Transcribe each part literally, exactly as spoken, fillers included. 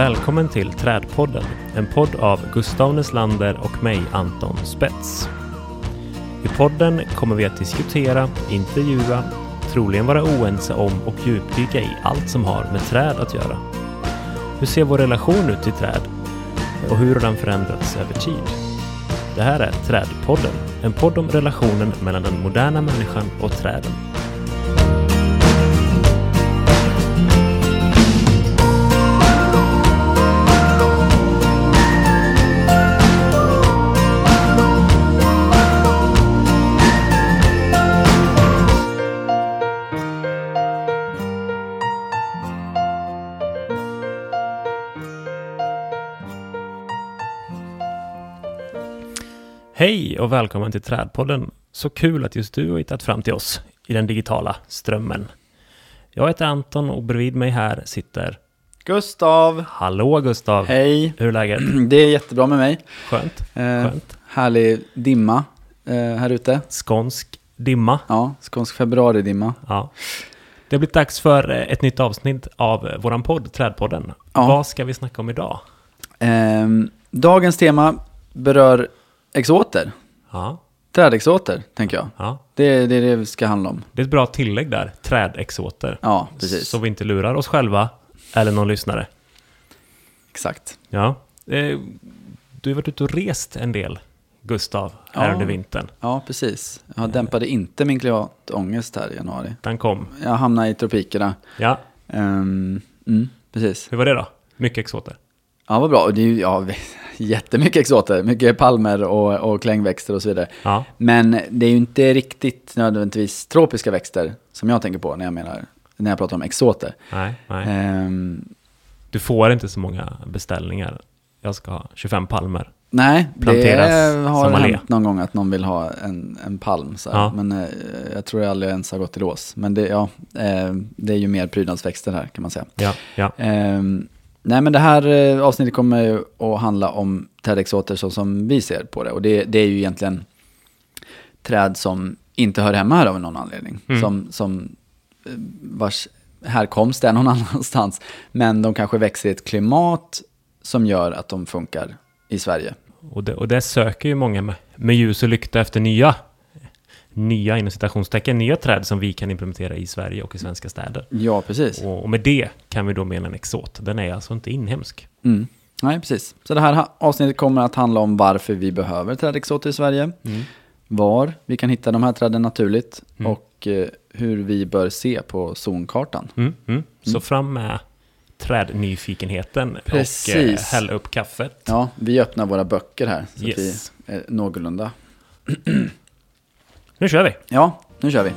Välkommen till Trädpodden, en podd av Gustav Neslander och mig, Anton Spets. I podden kommer vi att diskutera, intervjua, troligen vara oense om och djupdyka i allt som har med träd att göra. Hur ser vår relation ut till träd och hur har den förändrats över tid? Det här är Trädpodden, en podd om relationen mellan den moderna människan och träden. Hej och välkommen till Trädpodden. Så kul att just du har hittat fram till oss i den digitala strömmen. Jag heter Anton och bredvid mig här sitter... Gustav! Hallå Gustav! Hej! Hur är läget? Det är jättebra med mig. Skönt. Eh, Skönt. Härlig dimma eh, här ute. Skånsk dimma. Ja, skånsk februari-dimma. Ja. Det blir dags för ett nytt avsnitt av våran podd, Trädpodden. Ja. Vad ska vi snacka om idag? Eh, dagens tema berör... exoter. Ja. Trädexoter, tänker jag. Ja. Det är det det ska handla om. Det är ett bra tillägg där, trädexoter. Ja, precis. Så vi inte lurar oss själva eller någon lyssnare. Exakt. Ja. Du har varit ute och rest en del, Gustav, här ja. Under vintern. Ja, precis. Jag dämpade inte min klimatångest här i januari. Den kom. Jag hamnade i tropikerna. Ja. Um, mm, precis. Hur var det då? Mycket exoter. Ja, vad bra. Det är ju ja, jättemycket exoter. Mycket palmer och, och klängväxter och så vidare. Ja. Men det är ju inte riktigt nödvändigtvis tropiska växter som jag tänker på när jag menar när jag pratar om exoter. Nej, nej. Ehm, du får inte så många beställningar. Jag ska ha tjugofem palmer. Nej, planteras det har hänt någon gång att någon vill ha en, en palm. Så ja. Men eh, jag tror jag aldrig ens har gått i lås. Men det, ja, eh, det är ju mer prydnadsväxter här kan man säga. Ja, ja. Ehm, Nej, men det här eh, avsnittet kommer ju att handla om trädexoter så som vi ser på det. Och det, det är ju egentligen träd som inte hör hemma här av någon anledning. Mm. Som, som vars härkomst är någon annanstans. Men de kanske växer i ett klimat som gör att de funkar i Sverige. Och det, och det söker ju många med, med ljus och lykta efter nya nya inom citationstecken, nya träd som vi kan implementera i Sverige och i svenska städer. Ja, precis. Och, och med det kan vi då mena en exot. Den är alltså inte inhemsk. Mm. Nej, precis. Så det här avsnittet kommer att handla om varför vi behöver trädexoter i Sverige, mm. var vi kan hitta de här träden naturligt mm. och eh, hur vi bör se på zonkartan. Mm. Mm. Så mm. fram med trädnyfikenheten precis. och eh, hälla upp kaffet. Ja, vi öppnar våra böcker här så yes. att vi är någorlunda... Nu kör vi. Ja, nu kör vi.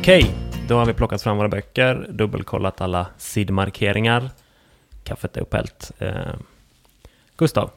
Okej, då har vi plockat fram våra böcker, dubbelkollat alla sidmarkeringar. Kaffet är upphällt. Eh, Gustav,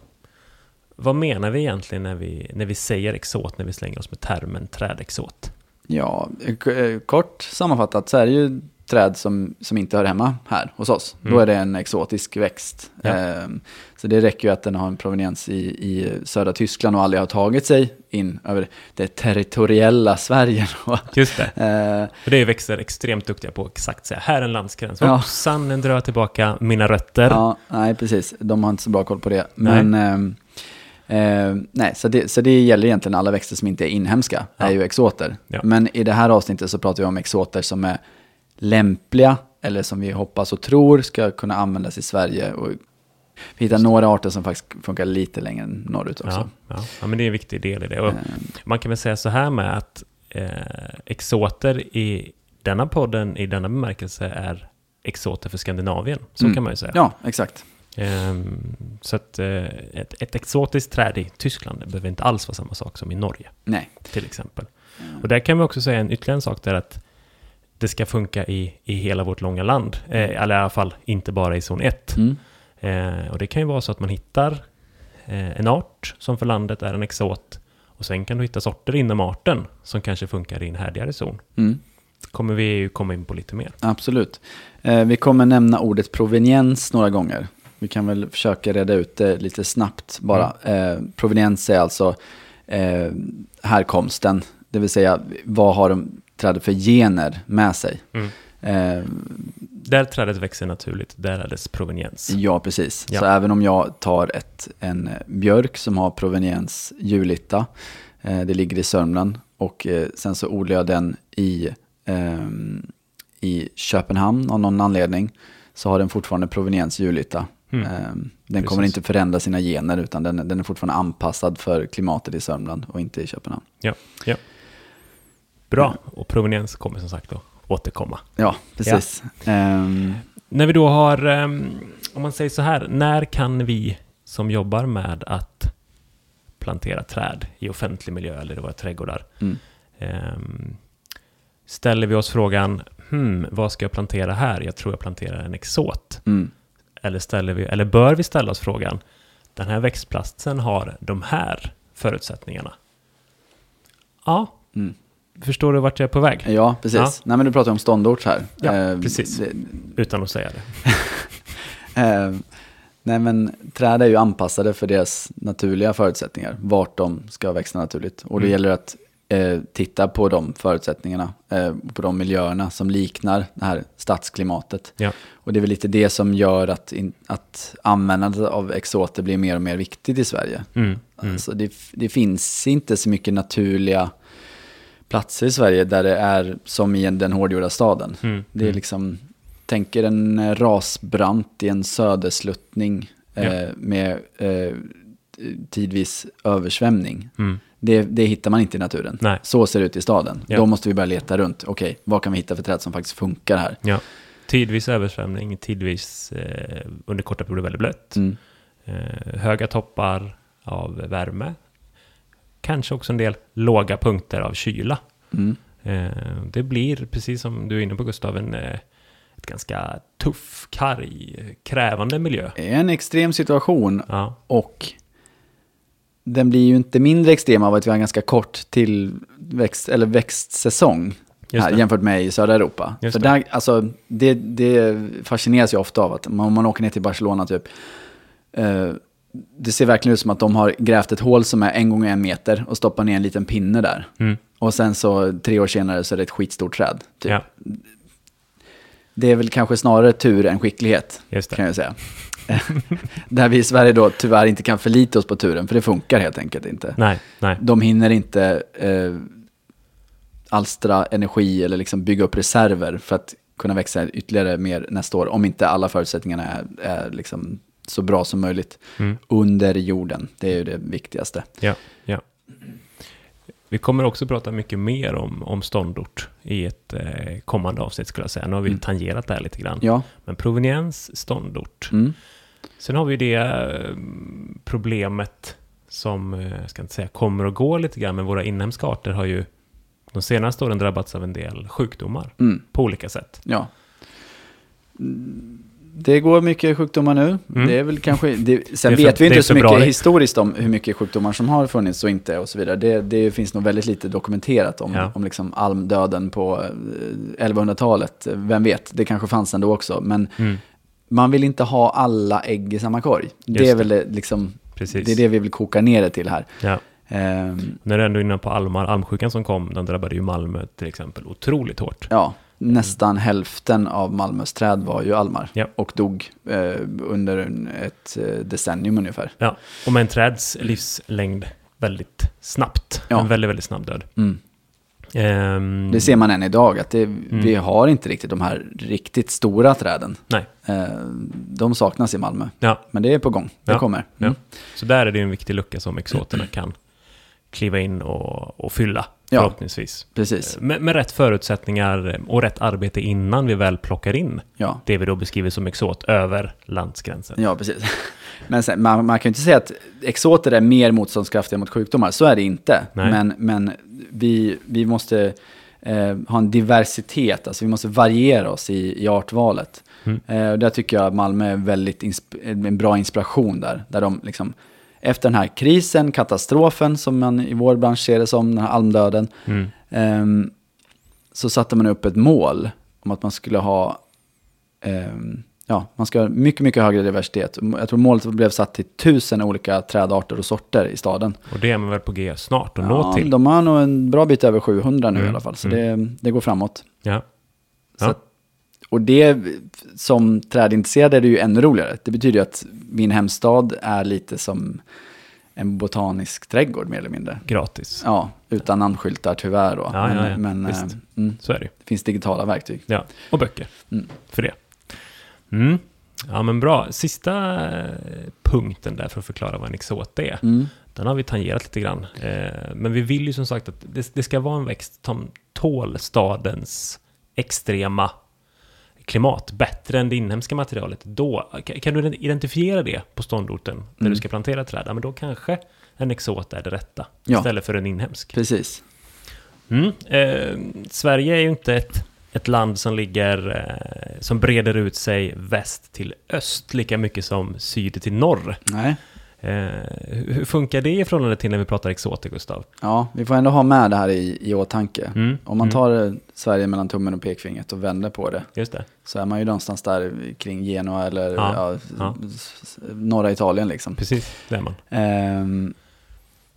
vad menar vi egentligen när vi, när vi säger exot, när vi slänger oss med termen trädexot? Ja, k- kort sammanfattat så är det ju träd som, som inte hör hemma här hos oss. Mm. Då är det en exotisk växt. Ja. Ehm, så det räcker ju att den har en proveniens i, i södra Tyskland och aldrig har tagit sig in över det territoriella Sverige. Då. Just det. Ehm, För det är växter extremt duktiga på exakt säga. Här är en landsgräns. Ja. Sannen drar tillbaka mina rötter. Ja, nej, precis. De har inte så bra koll på det. Men... Nej. Ehm, Uh, nej, så det, så det gäller egentligen alla växter som inte är inhemska ja. Är ju exoter ja. Men i det här avsnittet så pratar vi om exoter som är lämpliga eller som vi hoppas och tror ska kunna användas i Sverige och vi hittar några arter som faktiskt funkar lite längre norrut också ja, ja. Ja, men det är en viktig del i det och uh, man kan väl säga så här med att eh, exoter i denna podden i denna bemärkelse är exoter för Skandinavien så mm. kan man ju säga ja, exakt. Um, så att uh, ett, ett exotiskt träd i Tyskland behöver inte alls vara samma sak som i Norge. Nej. Till exempel. Mm. Och där kan vi också säga en ytterligare sak där att det ska funka i, i hela vårt långa land. Eh, eller i alla fall inte bara i zon ett. Mm. Eh, och det kan ju vara så att man hittar eh, en art som för landet är en exot och sen kan du hitta sorter inom arten som kanske funkar i en härdigare zon. Mm. Kommer vi ju komma in på lite mer. Absolut. Eh, vi kommer nämna ordet proveniens några gånger. Vi kan väl försöka reda ut det lite snabbt bara. Mm. Eh, proveniens är alltså eh, härkomsten. Det vill säga, vad har de trädet för gener med sig? Mm. Eh, där trädet växer naturligt, där är dess proveniens. Ja, precis. Ja. Så även om jag tar ett, en björk som har proveniens Julitta, eh, det ligger i Sörmland, och eh, sen så odlar jag den i, eh, i Köpenhamn av någon anledning, så har den fortfarande proveniens Julitta. Mm. Eh, den precis. Kommer inte förändra sina gener, utan den, den är fortfarande anpassad för klimatet i Sörmland och inte i Köpenhamn. Ja, ja. Bra, och proveniens kommer som sagt då återkomma. Ja, precis. Ja. Um, när vi då har, um, om man säger så här, när kan vi som jobbar med att plantera träd i offentlig miljö eller i våra trädgårdar, mm. um, ställer vi oss frågan, hmm, vad ska jag plantera här? Jag tror jag planterar en exot. Mm. Eller, ställer vi, eller bör vi ställa oss frågan, den här växtplatsen har de här förutsättningarna? Ja, mm. Förstår du vart jag är på väg? Ja, precis. Ja. Nej, men du pratar om ståndort här. Ja, eh, precis. Det... Utan att säga det. eh, nej, men träd är ju anpassade för deras naturliga förutsättningar. Vart de ska växa naturligt. Och det mm. gäller att eh, titta på de förutsättningarna. Eh, på de miljöerna som liknar det här stadsklimatet. Ja. Och det är väl lite det som gör att, in, att användandet av exoter blir mer och mer viktigt i Sverige. Mm. Mm. Alltså, det, det finns inte så mycket naturliga platser i Sverige där det är som i den hårdgjorda staden. Mm. Det är liksom, tänker en rasbrant i en södersluttning ja. eh, med eh, tidvis översvämning. Mm. Det, det hittar man inte i naturen. Nej. Så ser det ut i staden. Ja. Då måste vi börja leta runt. Okej, okay, vad kan vi hitta för träd som faktiskt funkar här? Ja. Tidvis översvämning, tidvis eh, under korta perioder väldigt blött. Mm. Eh, höga toppar av värme. Kanske också en del låga punkter av kyla. Mm. Eh, det blir, precis som du är inne på Gustav, en eh, ett ganska tuff, karg, krävande miljö. En extrem situation. Ja. Och den blir ju inte mindre extrem av att vi har en ganska kort tillväxt, eller växtsäsong här, jämfört med i södra Europa. För där, alltså, det, det fascineras ju ofta av att om man åker ner till Barcelona typ... Eh, det ser verkligen ut som att de har grävt ett hål som är en gång en meter och stoppar ner en liten pinne där. Mm. Och sen så tre år senare så är det ett skitstort träd. Typ. Ja. Det är väl kanske snarare tur än skicklighet, kan jag säga. Där vi i Sverige då tyvärr inte kan förlita oss på turen, för det funkar helt enkelt inte. Nej, nej. De hinner inte eh, alstra energi eller liksom bygga upp reserver för att kunna växa ytterligare mer nästa år, om inte alla förutsättningarna är, är liksom... så bra som möjligt mm. under jorden. Det är ju det viktigaste. Ja, ja. Vi kommer också prata mycket mer om, om ståndort i ett eh, kommande avsnitt, skulle jag säga. Nu har vi mm. tangerat det här lite grann. Ja. Men proveniens, ståndort. Mm. Sen har vi det eh, problemet som, jag ska inte säga, kommer och går lite grann. Men våra inhemska arter har ju de senaste åren drabbats av en del sjukdomar mm. på olika sätt. Ja. Mm. Det går mycket sjukdomar nu. Mm. Det är väl kanske, det, sen det är för, vet vi inte så mycket historiskt om hur mycket sjukdomar som har funnits och inte och så vidare. Det, det finns nog väldigt lite dokumenterat om, ja. om liksom almdöden på elvahundratalet. Vem vet, det kanske fanns ändå också. Men mm. man vill inte ha alla ägg i samma korg. Just det är väl liksom, det är det vi vill koka ner det till här. Ja. Um, När du ändå är inne på almar, almsjukan som kom, den drabbade ju Malmö till exempel otroligt hårt. Ja. Nästan hälften av Malmös träd var ju almar ja. och dog eh, under ett decennium ungefär. Ja, och med en träds livslängd väldigt snabbt. Ja. En väldigt, väldigt snabb död. Mm. Um, det ser man än idag, att det, mm. vi har inte riktigt de här riktigt stora träden. Nej. Eh, de saknas i Malmö, ja. men det är på gång. Det ja. kommer. Mm. Ja. Så där är det en viktig lucka som exoterna kan kliva in och, och fylla. Förhoppningsvis. Ja, precis. Med, med rätt förutsättningar och rätt arbete innan vi väl plockar in ja. det vi då beskriver som exot över landsgränsen. Ja, precis. Men sen, man, man kan ju inte säga att exoter är mer motståndskraftiga mot sjukdomar. Så är det inte. Men, men vi, vi måste eh, ha en diversitet. Alltså vi måste variera oss i, i artvalet. Mm. Eh, och där tycker jag Malmö är väldigt insp- en bra inspiration där. Där de liksom... Efter den här krisen, katastrofen som man i vår bransch ser det som, den här almdöden, mm. um, så satte man upp ett mål om att man skulle ha um, ja, man ska ha mycket, mycket högre diversitet. Jag tror målet blev satt till tusen olika trädarter och sorter i staden. Och det är man väl på G snart att ja, nå till? De har nog en bra bit över sjuhundra nu mm. i alla fall, så mm. det, det går framåt. Ja. Ja. Så, och det som trädintresserade är det ju ännu roligare. Det betyder ju att min hemstad är lite som en botanisk trädgård mer eller mindre. Gratis. Ja, utan namnskyltar tyvärr då. Ja, men ja, ja. men äh, mm, så är det. Det finns digitala verktyg. Ja, och böcker mm. för det. Mm. Ja, men bra. Sista punkten där för att förklara vad en exot är. Mm. Den har vi tangerat lite grann. Eh, men vi vill ju som sagt att det, det ska vara en växt som tål stadens extrema klimat bättre än det inhemska materialet. Då, kan du identifiera det på ståndorten när mm. du ska plantera träd? Ja, men då kanske en exot är det rätta ja. istället för en inhemsk. Precis. Mm. Eh, Sverige är ju inte ett Ett land som ligger som breder ut sig väst till öst lika mycket som syd till norr. Nej. Eh, hur funkar det i förhållande till när vi pratar exoter, Gustav? Ja, vi får ändå ha med det här i, i åtanke. Mm. Om man tar mm. Sverige mellan tummen och pekfingret och vänder på det, just det, så är man ju någonstans där kring Genua eller ja. Ja, ja. norra Italien liksom. Precis, det är man. Eh,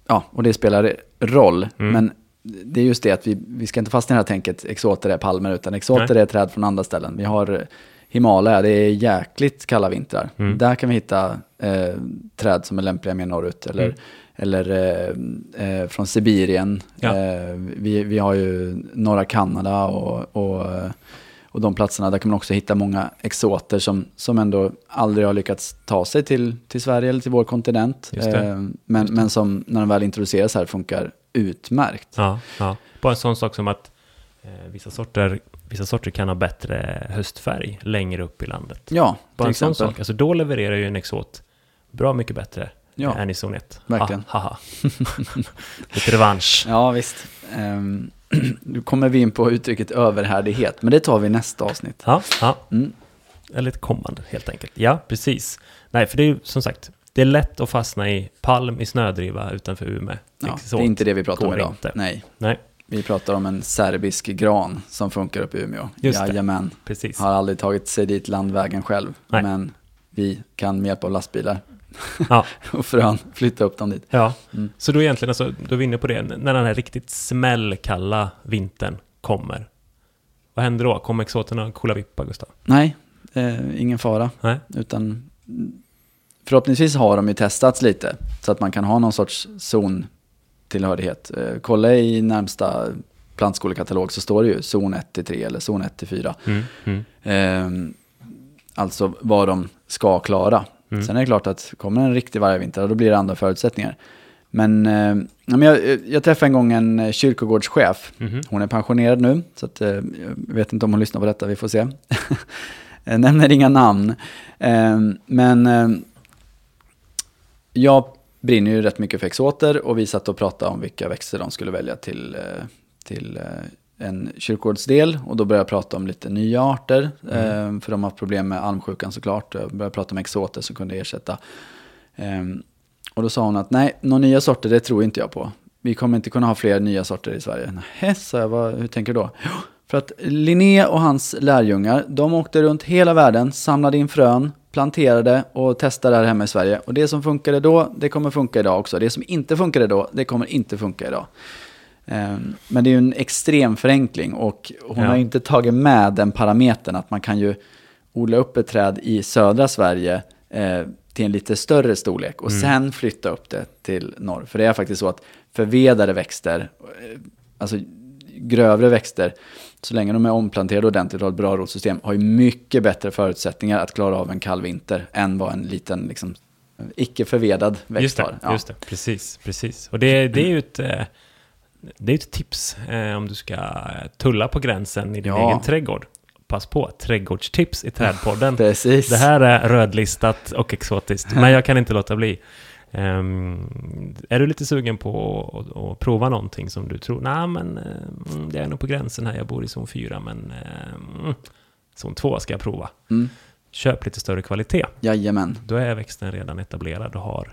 ja, och det spelar roll. Mm. Men det är just det att vi, vi ska inte fastna i det här tänket exoter är palmer, utan exoter Nej. är träd från andra ställen. Vi har Himalaya, det är jäkligt kalla vintrar. Mm. Där kan vi hitta eh, träd som är lämpliga mer norrut eller, mm. eller eh, eh, från Sibirien. Ja. Eh, vi, vi har ju norra Kanada och, och, och de platserna. Där kan man också hitta många exoter som, som ändå aldrig har lyckats ta sig till, till Sverige eller till vår kontinent. Eh, men, men som när de väl introduceras här funkar utmärkt. Ja, ja. Bara en sån sak som att eh, vissa, sorter, vissa sorter kan ha bättre höstfärg längre upp i landet. Ja, bara en sån sak. Alltså då levererar ju en exot bra mycket bättre ja. än i zon ett. Verkligen. Ha, ha, ha. Lite revansch. Ja, visst. Um, nu kommer vi in på uttrycket överhärdighet, men det tar vi i nästa avsnitt. Ja, ja. Mm. Eller ett kommande helt enkelt. Ja, precis. Nej, för det är ju som sagt, det är lätt att fastna i palm i snödriva utanför Umeå. Ja, det är inte det vi pratar om idag. Nej. Nej. Vi pratar om en serbisk gran som funkar upp i Umeå. Just Jajamän. Det. Precis. Har aldrig tagit sig dit landvägen själv. Nej. Men vi kan med hjälp av lastbilar ja. och frön flytta upp dem dit. Ja. Mm. Så då egentligen, alltså, då är vi inne på det. När den här riktigt smällkalla vintern kommer, vad händer då? Kommer exoterna kolla vippa, Gustav? Nej, eh, ingen fara. Nej. Utan förhoppningsvis har de ju testats lite så att man kan ha någon sorts zontillhörighet. Eh, kolla i närmsta plantskolekatalog så står det ju zon ett till tre eller zon ett till fyra. Mm, mm. Eh, alltså vad de ska klara. Mm. Sen är det klart att kommer en riktig vargvinter då blir det andra förutsättningar. Men, eh, men jag, jag träffade en gång en kyrkogårdschef. Mm. Hon är pensionerad nu så att, eh, jag vet inte om hon lyssnar på detta, vi får se. Jag nämner inga namn. Eh, men eh, jag brinner ju rätt mycket för exoter och vi satt och pratade om vilka växter de skulle välja till, till en kyrkogårdsdel. Och då började jag prata om lite nya arter, mm. för de har haft problem med almsjukan såklart. Jag började prata om exoter som kunde ersätta. Och då sa hon att nej, några nya sorter, det tror inte jag på. Vi kommer inte kunna ha fler nya sorter i Sverige. Nej, så jag, vad, hur tänker du då? För att Linné och hans lärjungar, de åkte runt hela världen, samlade in frön, planterade och testade här hemma i Sverige. Och det som funkade då, det kommer funka idag också. Det som inte funkade då, det kommer inte funka idag. Um, men det är ju en extrem förenkling. Och hon ja. har inte tagit med den parametern att man kan ju odla upp ett träd i södra Sverige eh, till en lite större storlek. Och mm. sen flytta upp det till norr. För det är faktiskt så att förvedade växter, alltså grövre växter, så länge de är omplanterade ordentligt och har ett bra rotsystem, har ju mycket bättre förutsättningar att klara av en kall vinter än vad en liten liksom, icke-förvedad växt just det, har. Ja. Just det, precis, precis. Och det, det är ju ett, det är ett tips eh, om du ska tulla på gränsen i din ja. egen trädgård. Pass på, trädgårdstips i Trädpodden. Precis. Det här är rödlistat och exotiskt, men jag kan inte låta bli. Um, är du lite sugen på att, att prova någonting som du tror nej nah, men uh, det är nog på gränsen här, jag bor i zon fyra men uh, zon två ska jag prova, mm. köp lite större kvalitet. Jajamän. Då är växten redan etablerad och har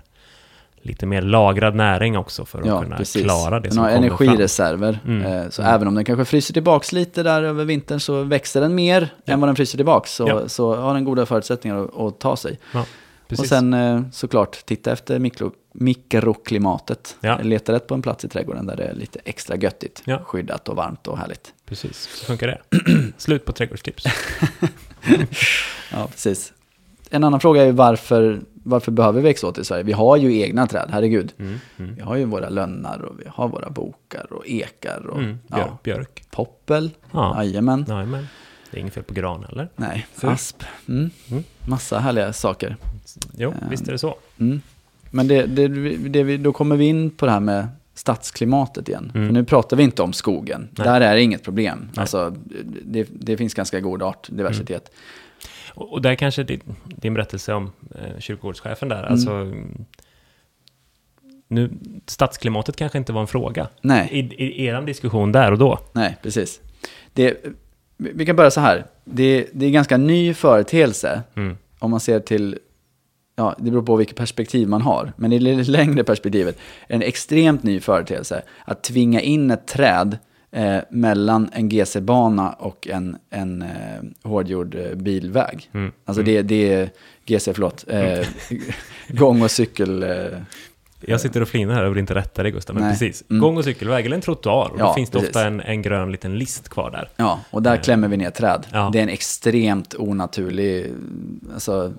lite mer lagrad näring också för att ja, kunna precis. Klara det den som kommer fram. Den har energireserver. Mm. Så mm. även om den kanske fryser tillbaks lite där över vintern så växer den mer ja. Än vad den fryser tillbaks. Så, ja. Så har den goda förutsättningar att, att ta sig. Ja, och sen såklart titta efter mikro, mikroklimatet. Ja. Leta rätt på en plats i trädgården där det är lite extra göttigt. Ja. Skyddat och varmt och härligt. Precis, så funkar det. Slut på trädgårdstips. Ja, precis. En annan fråga är varför, varför behöver vi exoter i Sverige? Vi har ju egna träd, herregud. Mm, mm. Vi har ju våra lönnar och vi har våra bokar och ekar. Och, mm, björk, ja, björk. Poppel, ja. Jajamän. Jajamän. Det är inget fel på gran heller. Nej, för... asp. Mm. Mm. Massa härliga saker. Jo, um, visst är det så. Mm. Men det, det, det vi, då kommer vi in på det här med stadsklimatet igen. Mm. För nu pratar vi inte om skogen. Nej. Där är det inget problem. Alltså, det, det finns ganska god artdiversitet. Mm. Och där kanske din berättelse om eh, kyrkogårdschefen där, mm. alltså nu, stadsklimatet kanske inte var en fråga. Nej. I, i er diskussion där och då. Nej, precis. Det, vi kan börja så här, det, det är ganska ny företeelse mm. om man ser till, ja, det beror på vilket perspektiv man har, men i det längre perspektivet är en extremt ny företeelse att tvinga in ett träd Eh, mellan en G C-bana och en, en eh, hårdgjord eh, bilväg. Mm. Alltså det, det är G C, förlåt. Eh, mm. Gång- och cykel... Eh, Jag sitter och flinar här och vill inte rätta det, Gustav. Men nej. Precis. Mm. Gång- och cykelväg eller en trottoar. Och ja, då finns det precis. Ofta en, en grön liten list kvar där. Ja, och där eh. klämmer vi ner träd. Ja. Det är en extremt onaturlig... Alltså,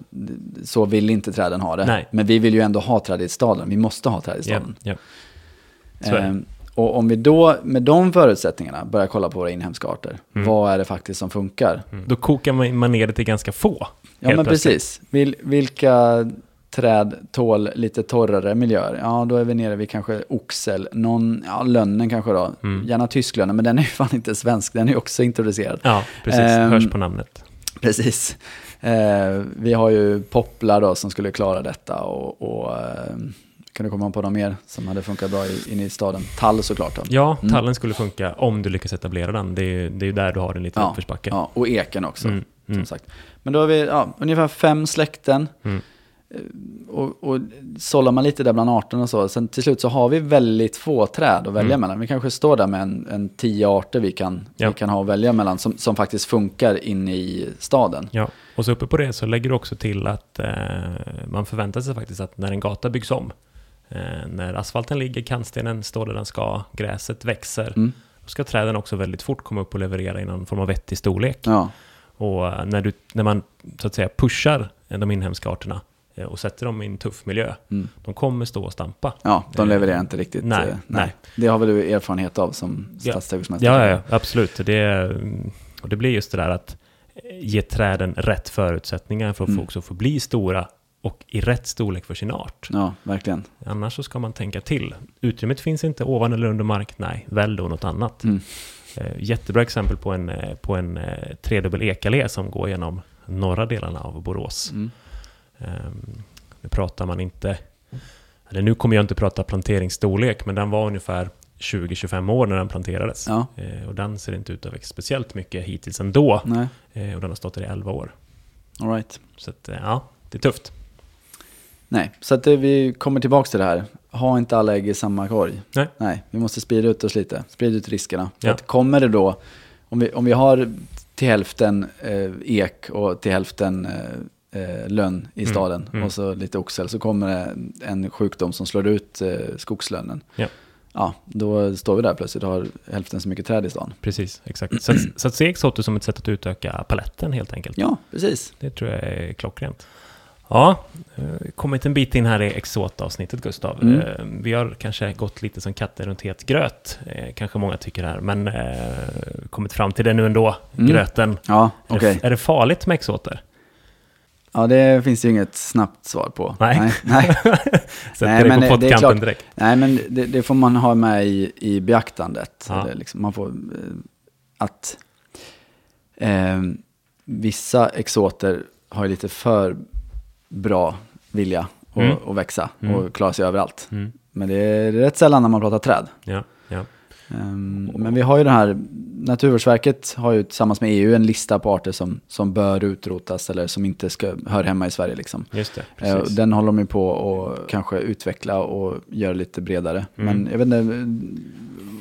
så vill inte träden ha det. Nej. Men vi vill ju ändå ha träd i staden. Vi måste ha träd i staden. Ja, ja. Så är det. Eh, Och om vi då med de förutsättningarna börjar kolla på våra inhemska arter. Mm. Vad är det faktiskt som funkar? Mm. Då kokar man ner det till ganska få. Ja, men plötsligt. Precis. Vil, vilka träd tål lite torrare miljöer? Ja, då är vi nere vid kanske oxel. Någon, ja, lönnen kanske då. Mm. Gärna tysklönen, men den är ju fan inte svensk. Den är också introducerad. Ja, precis. Um, Hörs på namnet. Precis. Uh, vi har ju popplar då som skulle klara detta och... och uh, kan du komma på något mer som hade funkat bra inne i staden? Tall såklart. Då. Ja, tallen mm. skulle funka om du lyckas etablera den. Det är ju, det är ju där du har den lite ja, uppförsbacke. Ja, och eken också, mm, som mm. sagt. Men då har vi ja, ungefär fem släkten. Mm. Och, och sållar man lite där bland arterna och så. Sen till slut så har vi väldigt få träd att välja mm. mellan. Vi kanske står där med en, en tio arter vi kan, ja. vi kan ha att välja mellan som, som faktiskt funkar inne i staden. Ja, och så uppe på det så lägger du också till att eh, man förväntar sig faktiskt att när en gata byggs om, när asfalten ligger, kantstenen står där den ska, gräset växer, mm. då ska träden också väldigt fort komma upp och leverera i någon form av vettig storlek. Ja. Och när, du, när man så att säga pushar de inhemska arterna och sätter dem i en tuff miljö, mm. de kommer stå och stampa. Ja, de levererar inte riktigt. Nej, nej. nej. Det har väl du erfarenhet av som stadsträdgårdsmästare? Ja, ja, ja, absolut. Det, och det blir just det där att ge träden rätt förutsättningar för att mm. också få bli stora och i rätt storlek för sin art. Ja, verkligen. Annars så ska man tänka till. Utrymmet finns inte ovan eller under mark. Nej, väl då något annat. Mm. Jättebra exempel på en, på en tredubbel ekalé som går genom norra delarna av Borås. Mm. Um, nu pratar man inte... Eller nu kommer jag inte prata planteringsstorlek, men den var ungefär tjugo till tjugofem år när den planterades. Ja. Uh, och den ser inte ut att växa speciellt mycket hittills ändå. Nej. Uh, och den har stått där i elva år. All right. Så att, uh, ja, det är tufft. Nej, så att vi kommer tillbaka till det här. Ha inte alla ägg i samma korg. Nej. Nej, vi måste sprida ut oss lite. Sprida ut riskerna. Ja. Att kommer det då, om vi, om vi har till hälften eh, ek och till hälften eh, lönn i staden mm. Mm. och så lite oxel, så kommer det en sjukdom som slår ut eh, skogslönnen. Ja. Ja, då står vi där plötsligt och har hälften så mycket träd i stan. Precis, exakt. Så, så att se exoter som ett sätt att utöka paletten helt enkelt. Ja, precis. Det tror jag är klockrent. Ja, kommit en bit in här i exotavsnittet, Gustav. Mm. Vi har kanske gått lite som katten runt het gröt, kanske många tycker här, men kommit fram till det nu ändå, mm. gröten. Ja, okay. är, det, är det farligt med exoter? Ja, det finns ju inget snabbt svar på. Nej, nej. nej, men det, det är klart. Direkt. Nej, men det, det får man ha med i, i beaktandet. Ja. Det liksom, man får att eh, vissa exoter har ju lite för bra vilja och, mm. och växa och mm. klara sig överallt. Mm. Men det är rätt sällan när man pratar träd. Ja, ja. Um, men vi har ju det här, Naturvårdsverket har ju tillsammans med E U en lista på arter som, som bör utrotas eller som inte ska, hör hemma i Sverige liksom. Just det, precis. Uh, den håller de ju på och kanske utveckla och göra lite bredare. Mm. Men jag vet inte,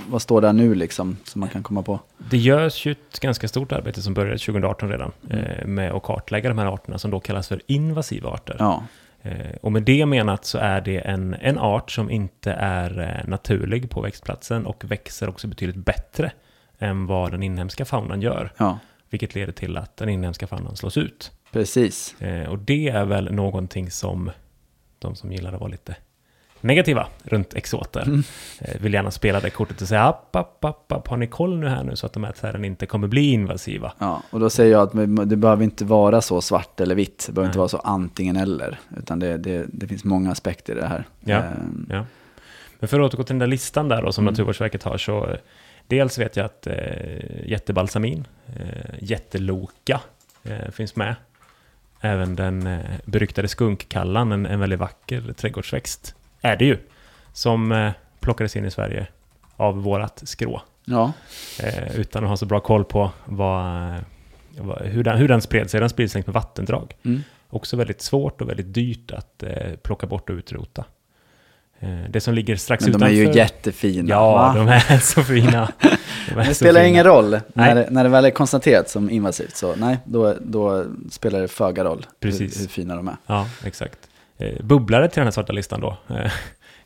vad står där nu liksom som man kan komma på? Det görs ju ett ganska stort arbete som började tjugo arton redan eh, med att kartlägga de här arterna som då kallas för invasiva arter. Ja. Och med det menat så är det en, en art som inte är naturlig på växtplatsen och växer också betydligt bättre än vad den inhemska faunan gör. Ja. Vilket leder till att den inhemska faunan slås ut. Precis. Och det är väl någonting som de som gillar att vara lite negativa runt exoter mm. vill gärna spela det kortet och säga app, app, app, app, har ni koll nu här nu så att de här träden inte kommer bli invasiva? Ja, och då säger jag att det behöver inte vara så svart eller vitt, det behöver Nej. Inte vara så antingen eller, utan det, det, det finns många aspekter i det här. Ja, ehm. ja. Men för att återgå till den där listan där då, som mm. Naturvårdsverket har, så dels vet jag att eh, jättebalsamin, eh, jätteloka eh, finns med. Även den eh, beryktade skunkkallan, en, en väldigt vacker trädgårdsväxt är det ju, som eh, plockades in i Sverige av vårat skrå. Ja. Eh, utan att ha så bra koll på vad, vad, hur, den, hur den spred sig. Den sprids längs med vattendrag. Mm. Också väldigt svårt och väldigt dyrt att eh, plocka bort och utrota. Eh, det som ligger strax men utanför... Men de är ju jättefina. Ja, va? De är så fina. De är det så spelar fina. Ingen roll. När det, när det väl är konstaterat som invasivt så nej, då, då spelar det föga roll Precis. Hur, hur fina de är. Ja, exakt. Bubblare till den här svarta listan då,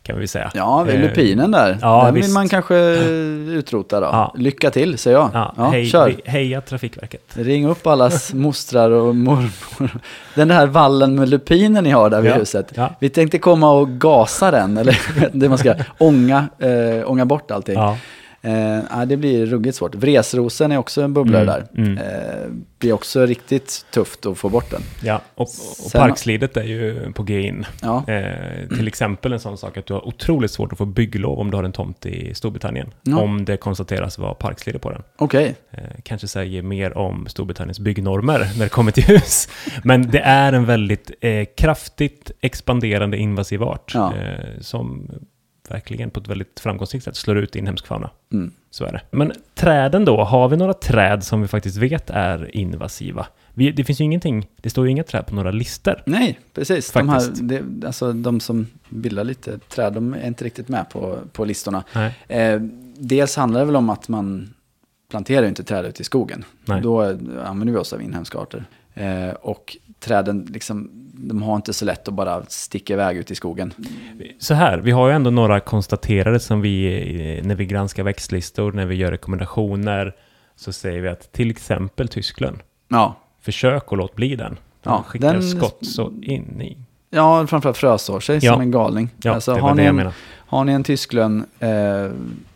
kan vi säga. Ja, vid lupinen där. Ja, den visst. Vill man kanske utrota då. Ja. Lycka till, säger jag. Ja, ja, hej, kör. Heja Trafikverket. Ring upp allas mostrar och mormor. Den där vallen med lupinen ni har där vid ja, huset. Ja. Vi tänkte komma och gasa den, eller det man ska ånga, äh, ånga bort allting. Ja. Eh, det blir ruggigt svårt. Vresrosen är också en bubblare mm, där. Mm. Eh, det är också riktigt tufft att få bort den. Ja, och, och parkslidet är ju på G in. Ja. Eh, till exempel en sån sak att du har otroligt svårt att få bygglov om du har en tomt i Storbritannien. Ja. Om det konstateras vara parkslide på den. Okej. Okay. Eh, kanske säger mer om Storbritanniens byggnormer när det kommer till hus. Men det är en väldigt eh, kraftigt expanderande invasiv art ja. eh, som... verkligen på ett väldigt framgångsrikt sätt slår ut inhemsk fauna. Mm. Så är det. Men träden då, har vi några träd som vi faktiskt vet är invasiva? Vi, det finns ju ingenting, det står ju inga träd på några listor. Nej, precis. De, här, det, alltså, de som bildar lite träd, de är inte riktigt med på, på listorna. Eh, dels handlar det väl om att man planterar inte träd ute i skogen. Nej. Då använder vi oss av inhemska arter. Eh, och träden liksom, de har inte så lätt att bara sticka iväg ut i skogen. Så här, vi har ju ändå några konstaterade som vi, när vi granskar växtlistor, när vi gör rekommendationer, så säger vi att till exempel Tysklön. Ja. Försök och låt bli den. Den ja, skickar den... skott så in i. Ja, framförallt frösår sig ja. Som en galning. Ja, alltså, har, ni en, har ni en Tysklön eh,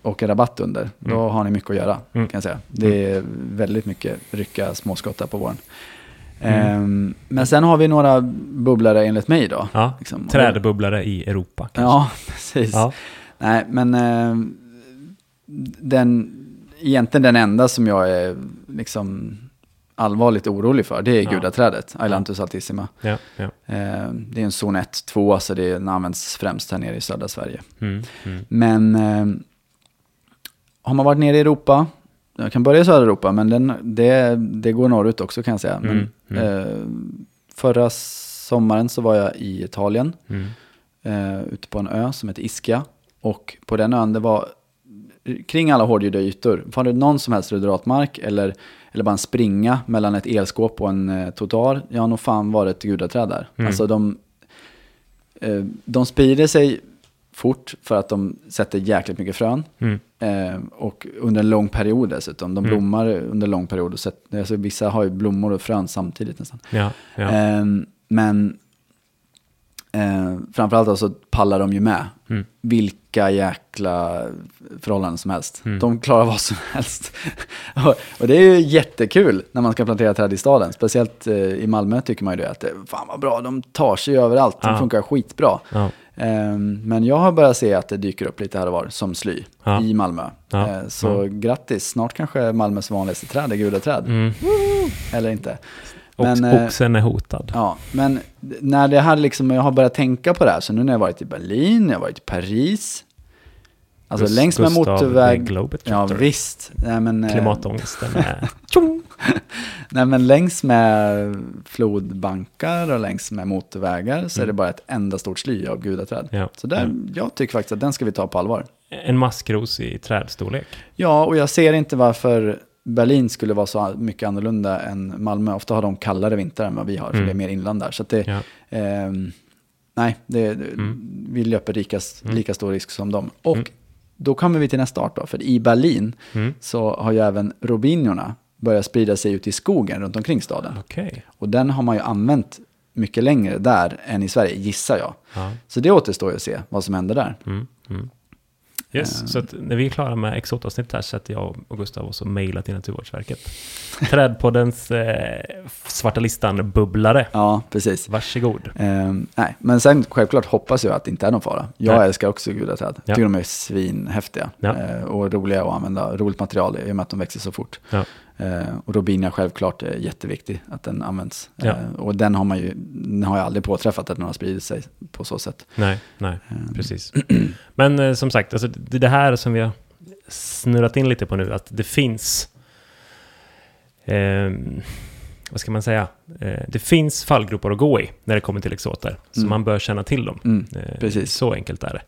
och en rabatt under, mm. då har ni mycket att göra, mm. kan jag säga. Det är mm. väldigt mycket rycka småskottar på våren. Mm. Men sen har vi några bubblare enligt mig då ja, liksom. Trädbubblare i Europa kanske. Ja, precis ja. Nej, men eh, den, egentligen den enda som jag är liksom allvarligt orolig för, det är ja. gudaträdet Ailantus altissima ja, ja. Eh, det är en zon ett två, alltså det används främst här nere i södra Sverige mm, mm. Men eh, har man varit nere i Europa, jag kan börja i södra Europa, men den, det, det går norrut också kan jag säga. Men, mm, mm. Eh, förra sommaren så var jag i Italien, mm. eh, ute på en ö som heter Ischia. Och på den ön, det var kring alla hårdgjorda ytor. Fann det någon som helst ruderatmark eller, eller bara en springa mellan ett elskåp och en eh, total, ja nog fan var det ett gudaträd där. Mm. Alltså de, eh, de sprider sig fort för att de sätter jäkligt mycket frön. Mm. Eh, och under en lång period dessutom. De mm. blommar under en lång period. Och sätt, alltså vissa har ju blommor och frön samtidigt nästan. Ja, ja. Eh, men eh, framförallt så alltså pallar de ju med. Mm. Vilka jäkla förhållanden som helst. Mm. De klarar vad som helst. och, och det är ju jättekul när man ska plantera träd i staden. Speciellt eh, i Malmö tycker man ju det. Att det, fan vad bra, de tar sig överallt. De ja. funkar skitbra. Ja. Men jag har börjat se att det dyker upp lite här och var som sly ja. i Malmö ja. Så ja. grattis, snart kanske Malmös vanligaste träd är gudaträd mm. eller inte. Men, och oxen är hotad ja, men när det här liksom, jag har börjat tänka på det här, så nu när jag varit i Berlin, jag har varit i Paris Alltså Gust, längs med Gustav motorväg... Globet, ja, visst. Nej, men, klimatångesten är... Nej, men längs med flodbankar och längs med motorvägar så mm. är det bara ett enda stort sly av gudaträd. Ja. Så där, mm. jag tycker faktiskt att den ska vi ta på allvar. En maskros i trädstorlek. Ja, och jag ser inte varför Berlin skulle vara så mycket annorlunda än Malmö. Ofta har de kallare vintrar än vad vi har, för mm. det är mer inland där. Så att det... Ja. Eh, nej, det, mm. vi löper rikas, mm. lika stor risk som dem. Och mm. då kommer vi till nästa art då, för i Berlin mm. så har ju även robinjorna börjat sprida sig ut i skogen runt omkring staden. Okay. Och den har man ju använt mycket längre där än i Sverige, gissar jag. Ja. Så det återstår ju att se vad som händer där. Mm. Mm. Yes, uh, så att när vi är klara med exotavsnitt här så att jag och Gustav också mejlat till Naturvårdsverket. Trädpoddens eh, svarta listan bubblare. Ja, precis. Varsågod. Uh, nej, men sen självklart hoppas jag att det inte är någon fara. Jag nej. älskar också gudaträd. Ja. Tycker de är svinhäftiga ja. uh, och roliga att använda. Roligt material i och med att de växer så fort. Ja. Uh, och robinia självklart är jätteviktig att den används. Ja. Uh, och den har man ju den har jag aldrig påträffat att den har spridit sig på så sätt. Nej, nej, uh, precis. Men uh, som sagt, alltså, det, det här som vi har snurrat in lite på nu, att det finns uh, vad ska man säga? Uh, det finns fallgropar att gå i när det kommer till exoter. Mm. Så man bör känna till dem. Mm, uh, precis. Så enkelt är det.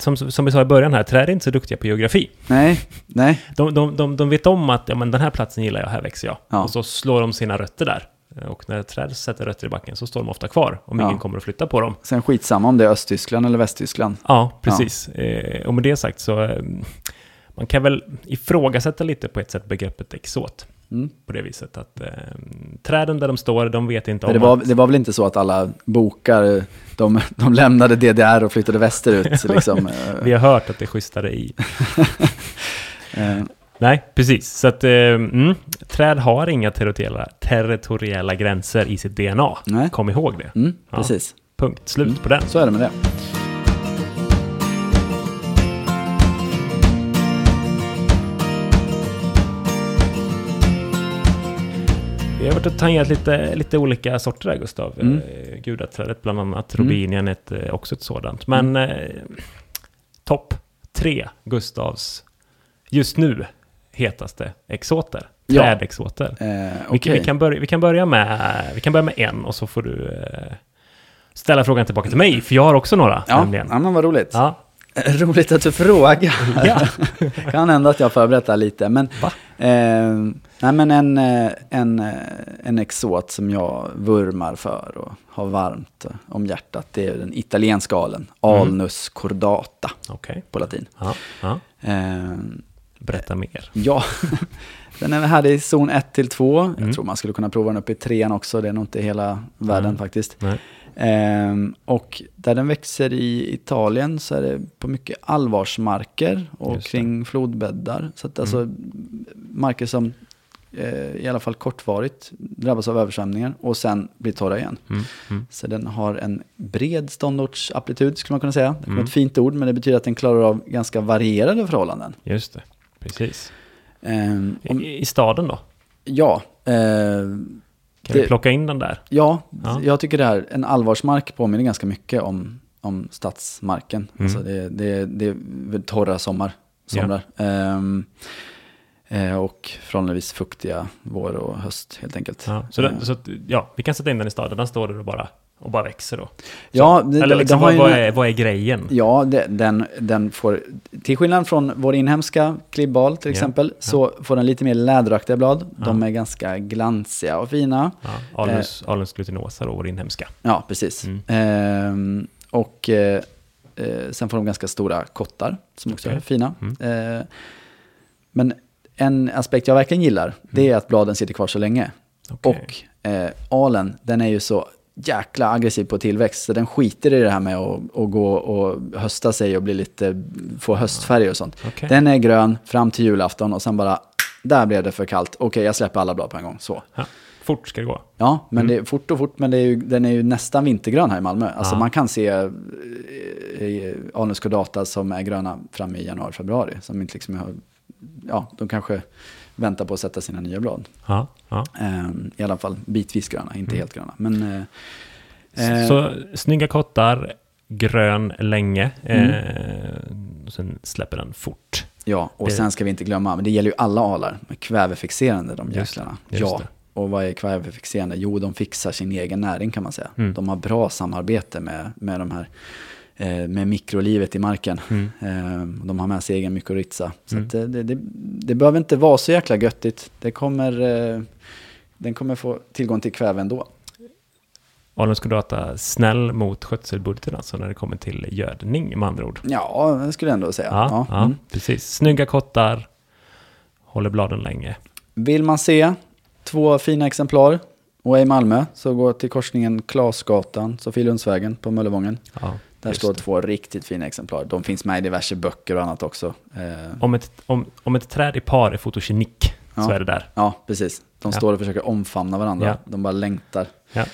Som, som vi sa i början här, träd är inte så duktiga på geografi. Nej, nej. De, de, de, de vet om att ja, men den här platsen gillar jag, här växer jag. Ja. Och så slår de sina rötter där. Och när träd sätter rötter i backen så står de ofta kvar. Om ja. ingen kommer att flytta på dem. Sen skitsamma om det är Östtyskland eller Västtyskland. Ja, precis. Ja. Eh, och med det sagt så eh, man kan väl ifrågasätta lite på ett sätt begreppet exot. Mm. På det viset att eh, träden där de står, de vet inte om det var, att... det var väl inte så att alla bokar de, de lämnade D D R och flyttade västerut liksom. Vi har hört att det schysstade i eh. Nej, precis. Så att eh, mm, träd har inga territoriella, territoriella gränser i sitt D N A. Nej. Kom ihåg det. Mm, ja. Precis. Punkt, slut mm. på den. Så är det med det. Jag har varit och tangerat lite, lite olika sorter där, Gustav. Mm. Gudaträdet bland annat, robinien är också ett sådant. Men mm. eh, topp tre Gustavs just nu hetaste exoter, ja. trädexoter. Eh, okay. vi, vi, kan börja, vi, kan börja med, vi kan börja med en och så får du eh, ställa frågan tillbaka till mig, för jag har också några. Ja, ja men vad roligt. Ja. Roligt att du frågar. Ja. Kan hända att jag förberett lite. Men, eh, nej, men en, en, en exot som jag vurmar för och har varmt om hjärtat, det är den italienska alen. Mm. Alnus cordata okay. på latin. Ja, ja. Eh, Berätta mer. Ja, den är här i zon ett till två. Mm. Jag tror man skulle kunna prova den upp i trean också. Det är nog inte hela världen mm. faktiskt. Nej. Um, och där den växer i Italien så är det på mycket allvarsmarker och kring flodbäddar. Så att mm. alltså marker som eh, i alla fall kortvarigt drabbas av översvämningar och sen blir torra igen. Mm. Mm. Så den har en bred ståndortsamplitud skulle man kunna säga. Det är mm. ett fint ord, men det betyder att den klarar av ganska varierade förhållanden. Just det, precis. Um, om, I, I staden då? Ja, uh, kan det, vi plocka in den där? Ja, ja, jag tycker det här, en allvarsmark påminner ganska mycket om, om stadsmarken. Mm. Alltså det, det, det är torra sommar, somrar. Ja. Ehm, och förhållandevis fuktiga vår och höst helt enkelt. Ja. Så, den, så att, ja, vi kan sätta in den i staden, den står där och bara... Och bara växer då. Så, ja, det, eller liksom, vad, ju, vad, är, vad är grejen? Ja, det, den, den får, till skillnad från vår inhemska klibbal till exempel, ja, så ja. får den lite mer läderaktiga blad. Ja. De är ganska glansiga och fina. Ja, Alnus, eh, Alnus glutinosa då, vår inhemska. Ja, precis. Mm. Ehm, och eh, sen får de ganska stora kottar som också okay. är fina. Mm. Ehm, men en aspekt jag verkligen gillar, mm. det är att bladen sitter kvar så länge. Okay. Och eh, alen, den är ju så jäkla aggressiv på tillväxt, så den skiter i det här med att, att gå och hösta sig och bli lite, få höstfärg och sånt. Okay. Den är grön fram till julafton och sen bara, där blev det för kallt. Okej, okay, jag släpper alla blad på en gång. Så. Ja, fort ska det gå. Ja, men mm. det är fort och fort, men det är ju, den är ju nästan vintergrön här i Malmö. Alltså ja. man kan se Alnus cordata som är gröna fram i januari, februari. Som inte liksom har, ja, de kanske väntar på att sätta sina nya blad. Ja, ja. I alla fall bitvis gröna, inte mm. helt gröna. Men, eh, så, så snygga kottar, grön länge. Mm. Eh, och sen släpper den fort. Ja, och det... sen ska vi inte glömma, men det gäller ju alla alar, kvävefixerande de jäklarna. Ja, det. Och vad är kvävefixerande? Jo, de fixar sin egen näring kan man säga. Mm. De har bra samarbete med, med de här med mikrolivet i marken. Mm. De har med sig egen mykorrhiza. Så mm. att det, det, det behöver inte vara så jäkla göttigt. Det kommer, den kommer få tillgång till kväve ändå. Alnus cordata snäll mot skötselbudgeten alltså när det kommer till gödning med andra ord. Ja, det skulle jag ändå säga. Ja, ja. Mm. Precis. Snygga kottar, håller bladen länge. Vill man se två fina exemplar och är i Malmö så går till korsningen Klasgatan, Sofielundsvägen på Möllevången. Ja. Där står två riktigt fina exemplar. De finns med i diverse böcker och annat också. Om ett, om, om ett träd i par är fotogenik ja. Så är det där. Ja, precis. De ja. står och försöker omfamna varandra. Ja. De bara längtar. Ja,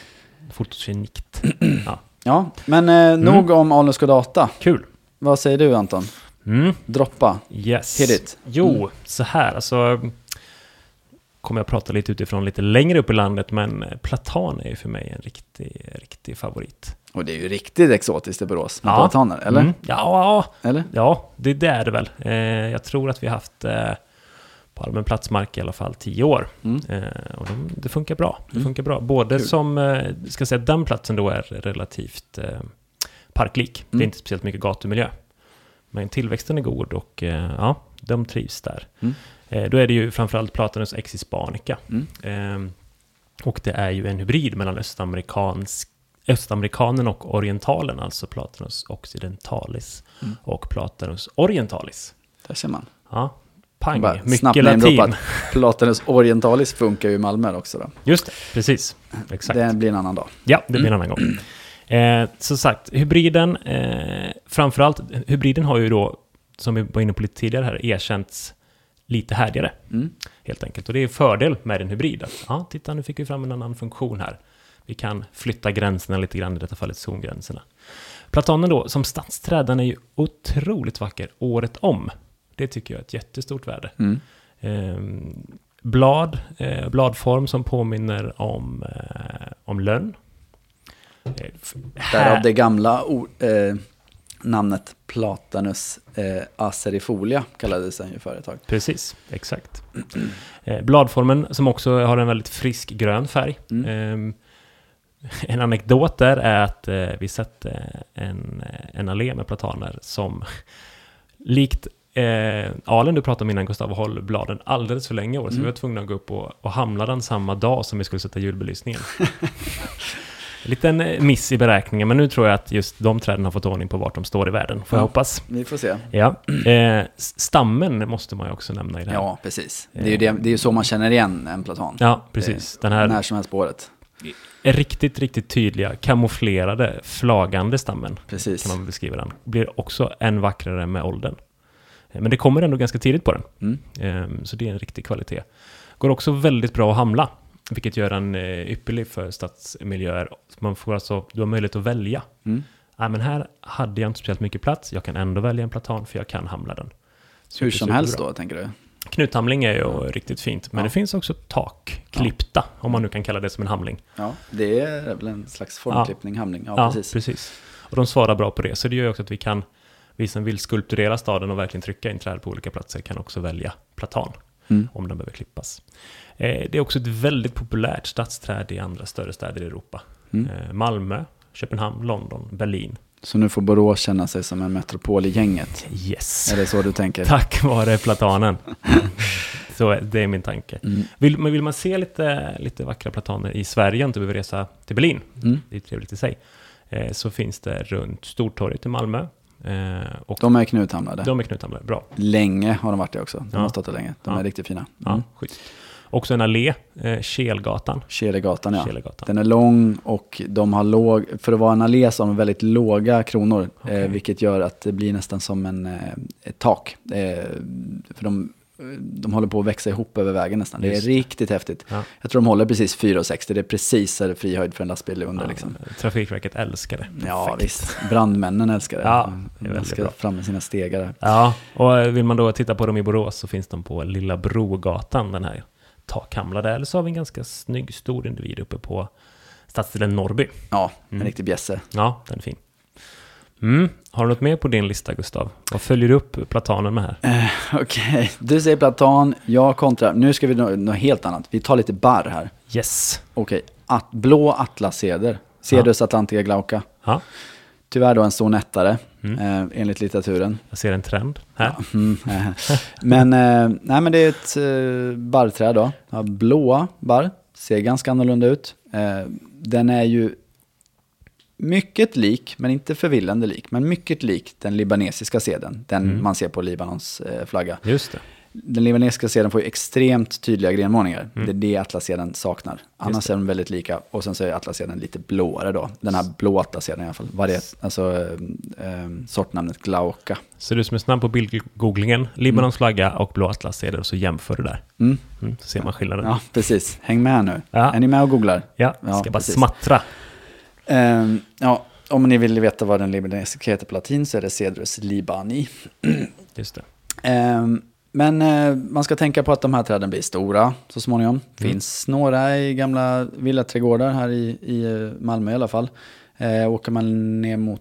fotogenikt. ja. ja, men eh, mm. nog om Alnus cordata. Kul. Vad säger du, Anton? Mm. Droppa. Yes. Hit it. Jo, mm. så här. Alltså, kommer jag prata lite utifrån lite längre upp i landet. Men platan är ju för mig en riktig, riktig favorit. Och det är ju riktigt exotiskt i Borås med ja. plataner, eller? Mm. Ja, ja. Eller? Ja, det, det är det väl. Eh, jag tror att vi har haft eh, på allmän platsmark i alla fall tio år. Mm. Eh, och de, det funkar bra. Det mm. funkar bra. Både Kul. som, eh, ska säga att den platsen då är relativt eh, parklik. Mm. Det är inte speciellt mycket gatumiljö. Men tillväxten är god och eh, ja, de trivs där. Mm. Eh, då är det ju framförallt Platanus exhispanica. Mm. Eh, och det är ju en hybrid mellan östamerikansk östamerikanen och orientalen, alltså Platanus occidentalis mm. och Platanus orientalis. Där ser man. Ja, pang, bara, mycket latin. Platanus orientalis funkar ju i Malmö också då. Just det, precis. Exakt. Det blir en annan dag. Ja, det blir en annan gång. Eh, som sagt, hybriden, eh, framförallt, hybriden har ju då, som vi var inne på lite tidigare här, erkänts lite härdigare, mm. helt enkelt. Och det är en fördel med en hybrid. Att, ja, titta, nu fick vi fram en annan funktion här. Vi kan flytta gränserna lite grann, i detta fallet zongränserna. Platanen då, som stadsträden, är ju otroligt vacker året om. Det tycker jag är ett jättestort värde. Mm. Ehm, blad, eh, bladform som påminner om, eh, om lönn. Ehm, Därav det gamla or, eh, namnet Platanus eh, acerifolia kallades den ju för ett tag. Precis, exakt. Ehm, bladformen som också har en väldigt frisk grön färg. Mm. Ehm, En anekdot där är att eh, vi satte en, en allé med plataner som likt eh, alen du pratade om innan, Gustav, håller bladen alldeles för länge år. Mm. Så vi var tvungna att gå upp och, och hamna den samma dag som vi skulle sätta julbelysningen. Liten miss i beräkningen, men nu tror jag att just de träden har fått ordning på vart de står i världen. Får ja, jag hoppas. Vi får se. Ja. Eh, stammen måste man ju också nämna i det här. Ja, precis. Det är ju det, det är så man känner igen en platan. Ja, precis. Den här, den här som är spåret. Riktigt, riktigt tydliga, kamouflerade, flagande stammen. Precis. Kan man beskriva den. Blir också än vackrare med åldern. Men det kommer ändå ganska tidigt på den. Mm. Så det är en riktig kvalitet. Går också väldigt bra att hamla. Vilket gör den ypperlig för stadsmiljöer. Man får alltså, du har möjlighet att välja. Mm. Nej, men här hade jag inte speciellt mycket plats. Jag kan ändå välja en platan för jag kan hamla den. Super, Hur som superbra. helst då, tänker du? Knuthamling är ju mm. riktigt fint, men ja. det finns också takklippta, ja. om man nu kan kalla det som en hamling. Ja, det är väl en slags formklippning, ja. hamling. Ja, ja precis. precis. Och de svarar bra på det, så det gör ju också att vi kan, vi som vill skulpturera staden och verkligen trycka in träd på olika platser, kan också välja platan mm. om den behöver klippas. Eh, det är också ett väldigt populärt stadsträd i andra större städer i Europa. Mm. Eh, Malmö, Köpenhamn, London, Berlin. Så nu får Borås känna sig som en metropol i gänget. Yes. Är det så du tänker? Tack vare platanen. Så det är min tanke. Mm. Vill, men vill man se lite, lite vackra plataner i Sverige och inte behöver resa till Berlin, mm. det är trevligt i sig, eh, så finns det runt Stortorget i Malmö. Eh, och de är knuthamlade. De är knuthamlade, bra. Länge har de varit det också. De ja. har stått där länge. De ja. är riktigt fina. Mm. Ja, schysst. Också en allé, eh, Kjellgatan. Kjellgatan, ja. Kjellgatan. Den är lång och de har låg, för att vara en allé så har de väldigt låga kronor. Okay. Eh, vilket gör att det blir nästan som en, eh, ett tak. Eh, för de, de håller på att växa ihop över vägen nästan. Det är Just. riktigt häftigt. Ja. Jag tror de håller precis fyra sextio. Det är precis där fri höjd för en lastbil under. Ja, liksom. Trafikverket älskar det. Perfekt. Ja, visst. Brandmännen älskar det. Ja, det de älskar bra. fram med sina stegar. Ja, och vill man då titta på dem i Borås så finns de på Lilla Brogatan, den här takhamla där. Eller så har vi en ganska snygg stor individ uppe på stadsdelen Norrby. Ja, en mm. riktig bjässe. Ja, den är fin. Mm. Har du något mer på din lista, Gustav? Vad följer du upp platanen med här? Eh, Okej, okay. Du säger platan, jag kontrar. Nu ska vi nå- något helt annat. Vi tar lite barr här. Yes. Okej, okay. At- blå atlaseder. Cedrus ja. Atlantica glauca. Ja. Tyvärr då en stor nättare, mm. eh, enligt litteraturen. Jag ser en trend här. Ja, mm, eh. men, eh, nej, men det är ett eh, barrträd då. Ja, blåa barr. Ser ganska annorlunda ut. Eh, den är ju mycket lik, men inte förvillande lik, men mycket lik den libanesiska seden. Den mm. man ser på Libanons eh, flagga. Just det. Den libanesiska seden får ju extremt tydliga grenmålningar. Mm. Det är det atlaseden saknar. Annars är de väldigt lika. Och sen så är atlaseden lite blåare då. Den här blå atlaseden i alla fall. Variet, alltså eh, eh, sortnamnet glauca. Så du som är snabb på bildgooglingen. Libanons flagga och blå atlaseden. Och så jämför du där. Mm. Mm, så ser man skillnaden. Ja, precis. Häng med nu. Ja. Är ni med och googlar? Ja, ja ska bara precis. Smattra. Um, ja, om ni vill veta vad den libanesiska heter på latin så är det Cedrus libani. Just det. Um, men uh, man ska tänka på att de här träden blir stora så småningom. Det mm. finns några i gamla villaträdgårdar här i, i Malmö i alla fall. Uh, åker man ner mot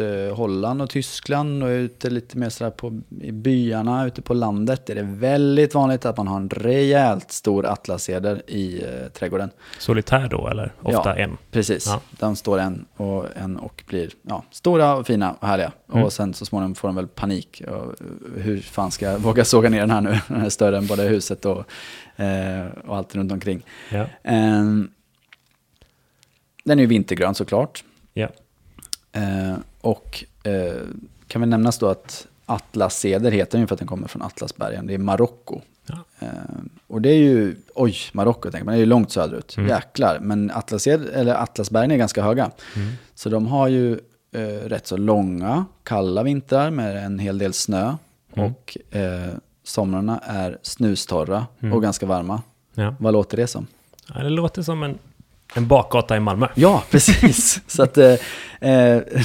uh, Holland och Tyskland och är ute lite mer sådär på, i byarna, ute på landet är det väldigt vanligt att man har en rejält stor atlaseder i uh, trädgården. Solitär då eller? Ofta ja, en. Precis. Ja. Den står en och, en och blir ja, stora och fina och härliga. Mm. Och sen så småningom får de väl panik. Och, hur fan ska jag våga såga ner den här nu? Den är större än både huset och, uh, och allt runt omkring. Ja. Um, den är ju vintergrön såklart. Ja. Uh, Och eh, kan vi nämnas då att atlaseder heter den för att den kommer från Atlasbergen. Det är Marokko. Ja. Eh, och det är ju, oj, Marokko tänker man, det är ju långt söderut. Mm. Jäklar, men atlased, eller Atlasbergen är ganska höga. Mm. Så de har ju eh, rätt så långa, kalla vintrar med en hel del snö. Mm. Och eh, somrarna är snustorra mm. och ganska varma. Ja. Vad låter det som? Ja, det låter som en... En bakgata i Malmö. Ja, precis. Så att, eh,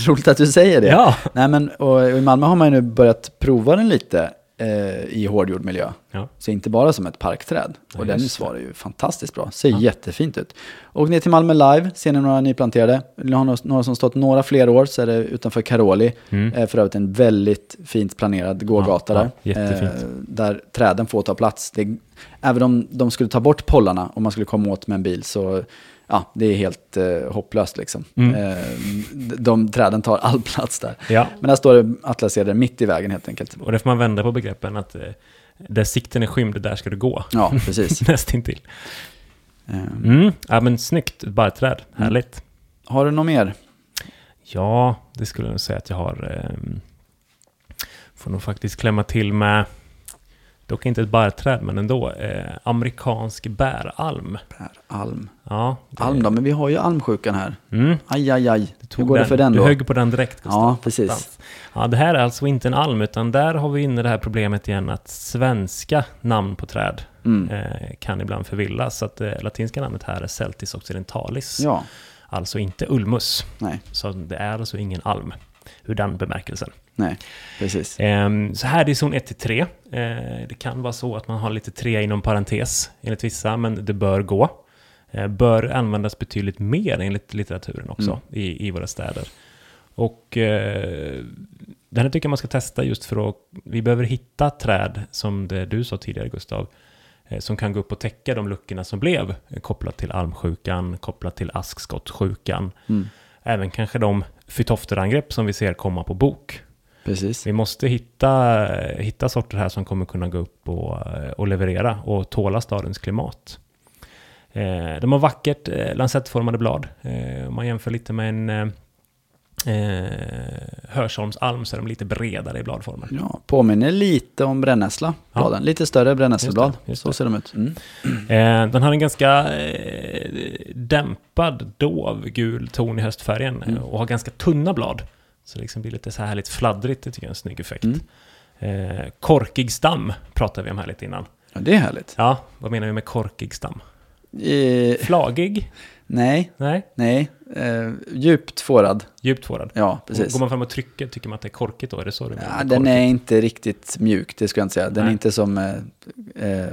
roligt att du säger det. Ja. Nej, men, och, och i Malmö har man ju nu börjat prova den lite eh, i hårdgjord miljö. Ja. Så inte bara som ett parkträd. Ja, och den svarar ju fantastiskt bra. Ser ja. jättefint ut. Och ner till Malmö live ser ni några nyplanterade. Ni har några, några som stått några fler år så är det utanför Karoli. Mm. Eh, för övrigt en väldigt fint planerad gågata ja, ja, där. Eh, där träden får ta plats. Det, även om de skulle ta bort pollarna om man skulle komma åt med en bil så... Ja, det är helt eh, hopplöst liksom. Mm. Eh, de, de träden tar all plats där. Ja. Men där står det atlaseder mitt i vägen helt enkelt. Och det får man vända på begreppen att eh, där sikten är skymd, där ska du gå. Ja, precis. Nästintill. Um. Mm. Ja, men snyggt barrträd. Mm. Härligt. Har du något mer? Ja, det skulle jag säga att jag har. Eh, får nog faktiskt klämma till med dock inte ett barrträd, men ändå. Eh, amerikansk bäralm. Bäralm. Ja. Alm då, men vi har ju almsjukan här. Mm. Aj, aj, aj. Hur går den, det för den då? Du högg på den direkt, Gustav. Ja, precis. Ja, det här är alltså inte en alm, utan där har vi inne det här problemet igen att svenska namn på träd mm. eh, kan ibland förvillas. Så att det eh, latinska namnet här är Celtis occidentalis. Ja. Alltså inte ulmus. Nej. Så det är alltså ingen alm ur den bemärkelsen. Nej, precis. Um, så här är det zon ett till tre. Uh, det kan vara så att man har lite tre inom parentes enligt vissa, men det bör gå. Uh, bör användas betydligt mer enligt litteraturen också mm. i, i våra städer. Och uh, det här tycker jag man ska testa just för att vi behöver hitta träd, som det du sa tidigare Gustav, uh, som kan gå upp och täcka de luckorna som blev uh, kopplat till almsjukan, kopplat till askskottsjukan. Mm. Även kanske de fytofterangrepp som vi ser komma på bok. Precis. Vi måste hitta, hitta sorter här som kommer kunna gå upp och, och leverera och tåla stadens klimat. Eh, de har vackert eh, lancettformade blad. Eh, om man jämför lite med en eh, hörsholmsalm så är de lite bredare i bladformen. Ja, påminner lite om brännässla bladen. Ja. Lite större brännässelblad. Just det, just det. Så ser de ut. Mm. Eh, den har en ganska eh, dämpad, dov, gul ton i höstfärgen mm. och har ganska tunna blad. Så det liksom blir lite så här lite fladdrigt, det tycker jag är en snygg effekt. Mm. Eh, korkig stam pratade vi om här lite innan. Ja, det är härligt. Ja, vad menar vi med korkig stam? E- Flagig? Nej. Nej. Nej. Eh, djupt fårad. Djupt fårad. Ja, precis. Och går man fram och trycker tycker man att det är korkigt då? Är det så det blir? Ja, den korkigt? Är inte riktigt mjuk, det ska jag inte säga. Den Nej. Är inte som eh, eh,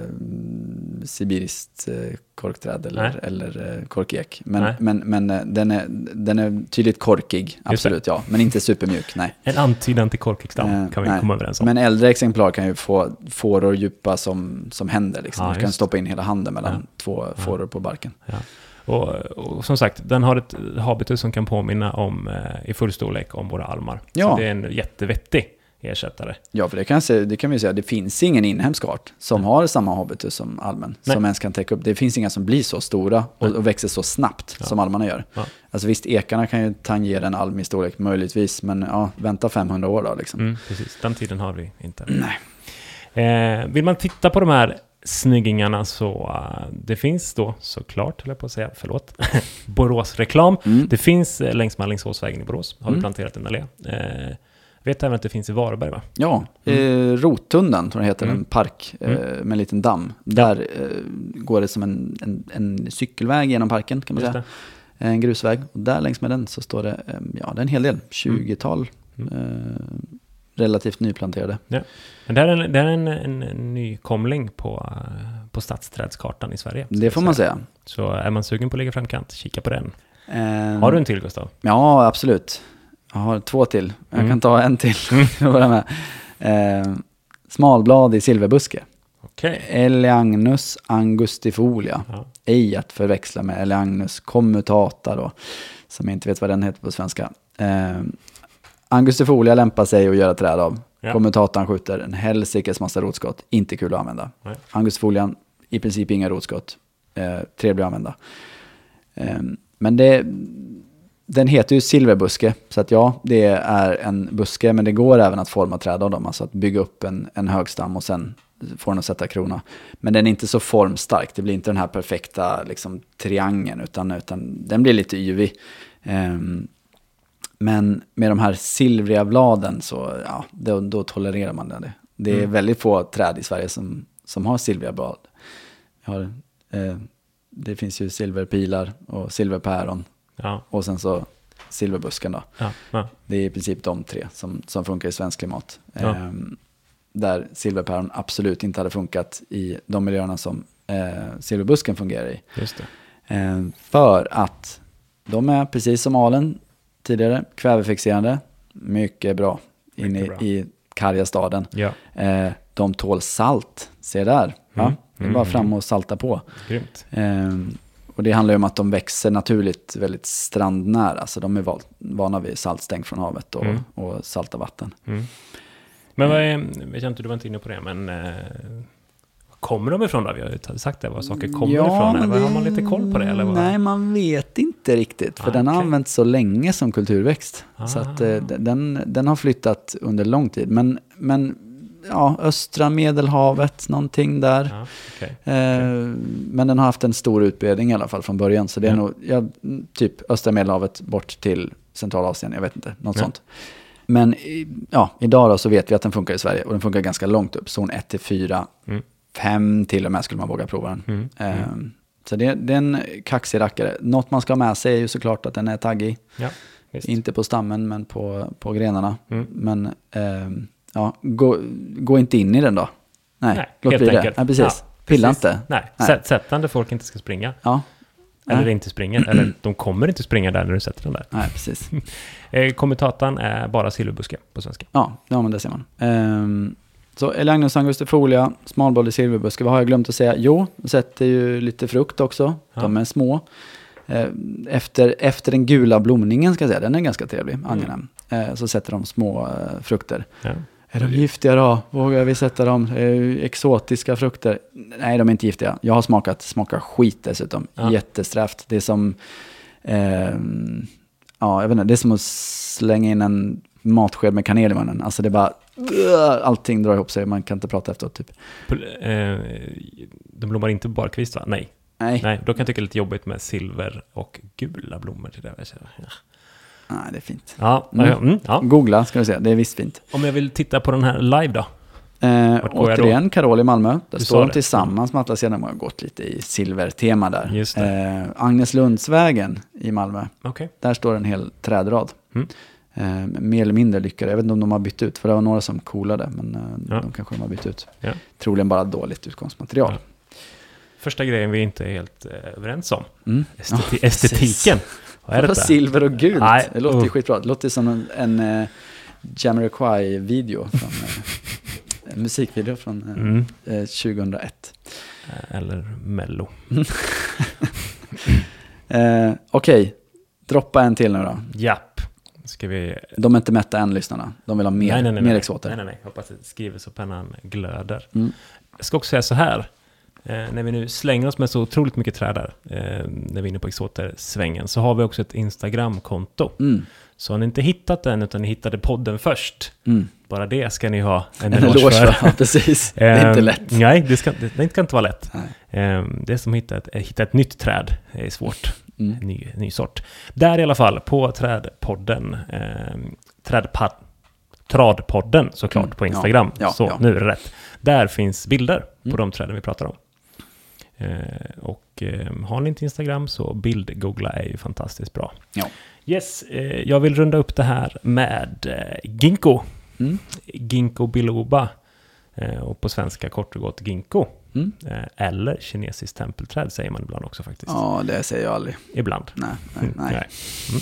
sibiriskt korkträd eller, eller korkek. Men, men, men den, är, den är tydligt korkig, absolut, ja. Men inte supermjuk, nej. En antydan till korkekstam eh, kan vi nej. komma överens om. Men äldre exemplar kan ju få fåror djupa som, som händer. Liksom. Ja, du kan stoppa in hela handen mellan ja. två fåror ja. på barken. Ja. Och, och som sagt, den har ett habitus som kan påminna om eh, i full storlek om våra almar. Ja. Så det är en jättevettig ersättare. Ja, för det kan, se, det kan vi säga, det finns ingen inhemsk art som mm. har samma habitus som almen, Nej. som ens kan täcka upp. Det finns inga som blir så stora och, och växer så snabbt ja. som almarna gör. Ja. Alltså visst, ekarna kan ju tangera en alm i storlek möjligtvis, men ja, vänta femhundra år då liksom. Mm, precis, den tiden har vi inte. Nej. Eh, vill man titta på de här snyggingarna så uh, det finns då såklart, höll jag på att säga, förlåt, Borås-reklam. Mm. Det finns eh, längs Mallingsåsvägen i Borås, har mm. vi planterat en allé. Eh, vet även att det finns i Varberg, va? Ja, mm. eh, Rotundan tror jag heter, mm. en park eh, med en liten damm. Där eh, går det som en, en, en cykelväg genom parken kan man Just säga. Det. En grusväg. Och där längs med den så står det, eh, ja det är en hel del, tjugotal mm. eh, relativt nyplanterade. Ja. Men det här är en, det här är en, en, en nykomling på, på stadsträdskartan i Sverige. Det får man säga. Så är man sugen på att ligga framkant, kika på den. Eh, Har du en till, Gustav? Ja, absolut. Jag har två till. Jag mm. kan ta en till. med. Eh, smalblad i silverbuske. Okay. Ailantus angustifolia. Ja. Ej att förväxla med Ailantus commutata då. Som jag inte vet vad den heter på svenska. Eh, angustifolia lämpar sig att göra träd av. Ja. Commutatan skjuter en helsikes massa rotskott. Inte kul att använda. Nej. Angustifolian i princip inga rotskott. Eh, trevlig att använda. Eh, men det... Den heter ju silverbuske, så att ja, det är en buske, men det går även att forma träd av dem, alltså att bygga upp en, en högstam och sen får den att sätta krona. Men den är inte så formstark, det blir inte den här perfekta liksom, triangeln, utan, utan den blir lite yvig. Um, men med de här silvriga bladen så ja, då, då tolererar man det. Det är mm. väldigt få träd i Sverige som, som har silvriga blad. Jag har, eh, det finns ju silverpilar och silverpäron. Ja. Och sen så silverbusken då. Ja, ja. Det är i princip de tre som, som funkar i svensk klimat. Ja. Ehm, där silverpäron absolut inte hade funkat i de miljöerna som eh, silverbusken fungerar i. Just det. Ehm, för att de är precis som alen tidigare, kvävefixerande, mycket bra inne mycket i, i karga staden. Ja. Ehm, de tål salt, se där. Mm. Ja? Det är bara fram och salta på. Grymt. Ehm, Och det handlar ju om att de växer naturligt väldigt strandnära. Alltså de är vana vid saltstänk från havet och, mm. och salta vatten. Mm. Men vad är, jag känner inte du var inte inne på det, men eh, kommer de ifrån då? Vi har ju sagt det, vad saker kommer ja, ifrån. Eller, det, har man lite koll på det? Eller vad? Nej, man vet inte riktigt. För ah, den har okay. använts så länge som kulturväxt. Ah. Så att, eh, den, den har flyttat under lång tid. Men... men ja, östra Medelhavet, någonting där. Ja, okay, okay. Eh, men den har haft en stor utbredning i alla fall från början. Så det är ja. nog ja, typ östra Medelhavet bort till Centralasien, jag vet inte, något ja. sånt. Men i, ja, idag då så vet vi att den funkar i Sverige och den funkar ganska långt upp. Zon ett till fyra, mm. fem till och med skulle man våga prova den. Mm, eh, mm. Så det, det är en kaxig rackare. Något man ska ha med sig är ju såklart att den är taggig. Ja, inte på stammen men på, på grenarna. Mm. Men... Eh, Ja, gå, gå inte in i den då. Nej, Nej låt helt bli enkelt. Det. Ja, precis. Ja, Pilla precis. Inte. Nej, Nej. Sättande folk inte ska springa. Ja. Eller Nej. inte springer. Eller de kommer inte springa där när du sätter den där. Nej, precis. Kommutatan är bara silverbuske på svenska. Ja, ja men det ser man. Um, så Ailantus angustifolia, smalblad i silverbuske. Vad har jag glömt att säga? Jo, sätter ju lite frukt också. Ja. De är små. Efter, efter den gula blomningen ska jag säga. Den är ganska trevlig, angenäm. Mm. Så sätter de små frukter. Ja. Är de giftiga då? Vågar vi sätta dem? Exotiska frukter? Nej, de är inte giftiga. Jag har smakat smakar skit dessutom. Ja. Jättesträvt. Det är som eh, ja, jag vet inte, det är som att slänga in en matsked med kanel i munnen. Alltså det är bara allting drar ihop sig. Man kan inte prata efteråt typ. De blommar inte barkvist, va? Nej. Nej. Nej, då kan jag tycka lite jobbigt med silver och gula blommor till det. Ja. Nej, det är fint. Ja, mm. ja. Googla ska du se, det är visst fint. Om jag vill titta på den här live då? Eh, återigen, Karol i Malmö. Där du står de det. Tillsammans med Atlasbergen. De har gått lite i silvertema där. Just det. Eh, Agneslundsvägen i Malmö. Okay. Där står en hel trädrad. Mm. Eh, mer eller mindre lyckade. Jag vet inte om de har bytt ut, för det var några som coolade. Men eh, ja. de kanske de har bytt ut. Ja. Troligen bara dåligt utgångsmaterial. Ja. första grejen vi inte är helt eh, överens om. Mm. Esteti- oh, estetiken. Vad är det? Silver och gult. Nej. Det låter ju oh. skitbra. Det låter som en, en eh, Jamiroquai-video. Från, eh, en musikvideo från eh, mm. eh, tjugohundraett. Eller Mello. eh, Okej. Okay. Droppa en till nu då. Japp. Ska vi... De är inte mätta än, lyssnarna. De vill ha mer, nej, nej, nej, mer nej. exoter. Nej, nej, nej. Hoppas att det skrivs och pennan glöder. Mm. Jag ska också säga så här. Eh, när vi nu slänger oss med så otroligt mycket trädar, eh, när vi är inne på exotersvängen, så har vi också ett Instagram-konto. Mm. Så har ni inte hittat den utan ni hittade podden först, mm. bara det ska ni ha en, en eloge för. Ja, precis. Det är inte lätt. Eh, nej, det, ska, det, det kan inte vara lätt. Eh, det som att hitta ett, hitta ett nytt träd är svårt. Mm. Ny, ny sort. Där i alla fall, på Trädpodden, eh, trädpa, Trädpodden såklart mm. på Instagram. Ja, ja, så ja. Nu är det rätt. Där finns bilder mm. på de träden vi pratar om. Eh, och eh, har ni inte Instagram så bildgoogla är ju fantastiskt bra. Ja. Yes, eh, jag vill runda upp det här med eh, ginkgo. Mm. Ginkgo biloba. Eh, och på svenska kort och gott ginkgo. Mm. Eh, eller kinesiskt tempelträd säger man ibland också faktiskt. Ja, det säger jag aldrig. Ibland. Nej, nej, nej. nej. Mm.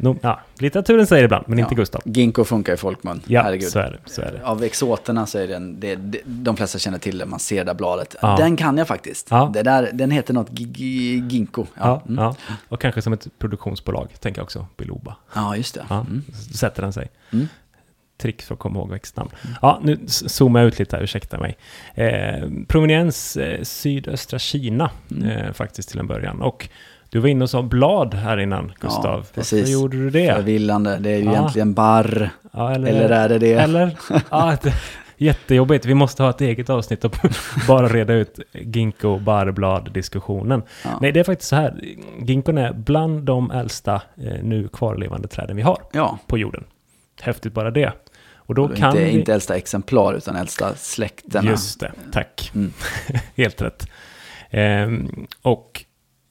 No, ja, litteraturen säger det ibland, men ja. inte Gustav. Ginkgo funkar i folkmun. Ja, herregud. Så är det, så är det. Av exoterna så är den, det, det, de flesta känner till det, man ser det bladet. Ja. Den kan jag faktiskt. Ja. Det där, den heter något g- g- ginkgo. Ja. Ja, mm. ja. Och kanske som ett produktionsbolag, tänker jag också, biloba. Ja, just det. Ja. Mm. Sätter den sig. Mm. Trick för att komma ihåg växtnamn. Mm. Ja, nu zoomar jag ut lite här, ursäkta mig. Eh, proveniens eh, sydöstra Kina mm. eh, faktiskt till en början. Och du var inne och sa blad här innan, Gustav. Ja, precis. Varför gjorde du det? Förvillande. Det är ju ja. egentligen barr. Ja, eller, eller är det det? Eller? Ja, det, jättejobbigt. Vi måste ha ett eget avsnitt och bara reda ut ginkgo, barrblad-diskussionen. Ja. Nej, det är faktiskt så här. Ginkgon är bland de äldsta eh, nu kvarlevande träden vi har ja. på jorden. Häftigt bara det. Och då, och då kan inte, vi... inte äldsta exemplar utan äldsta släkterna. Just det, tack. Mm. Helt rätt. Ehm, och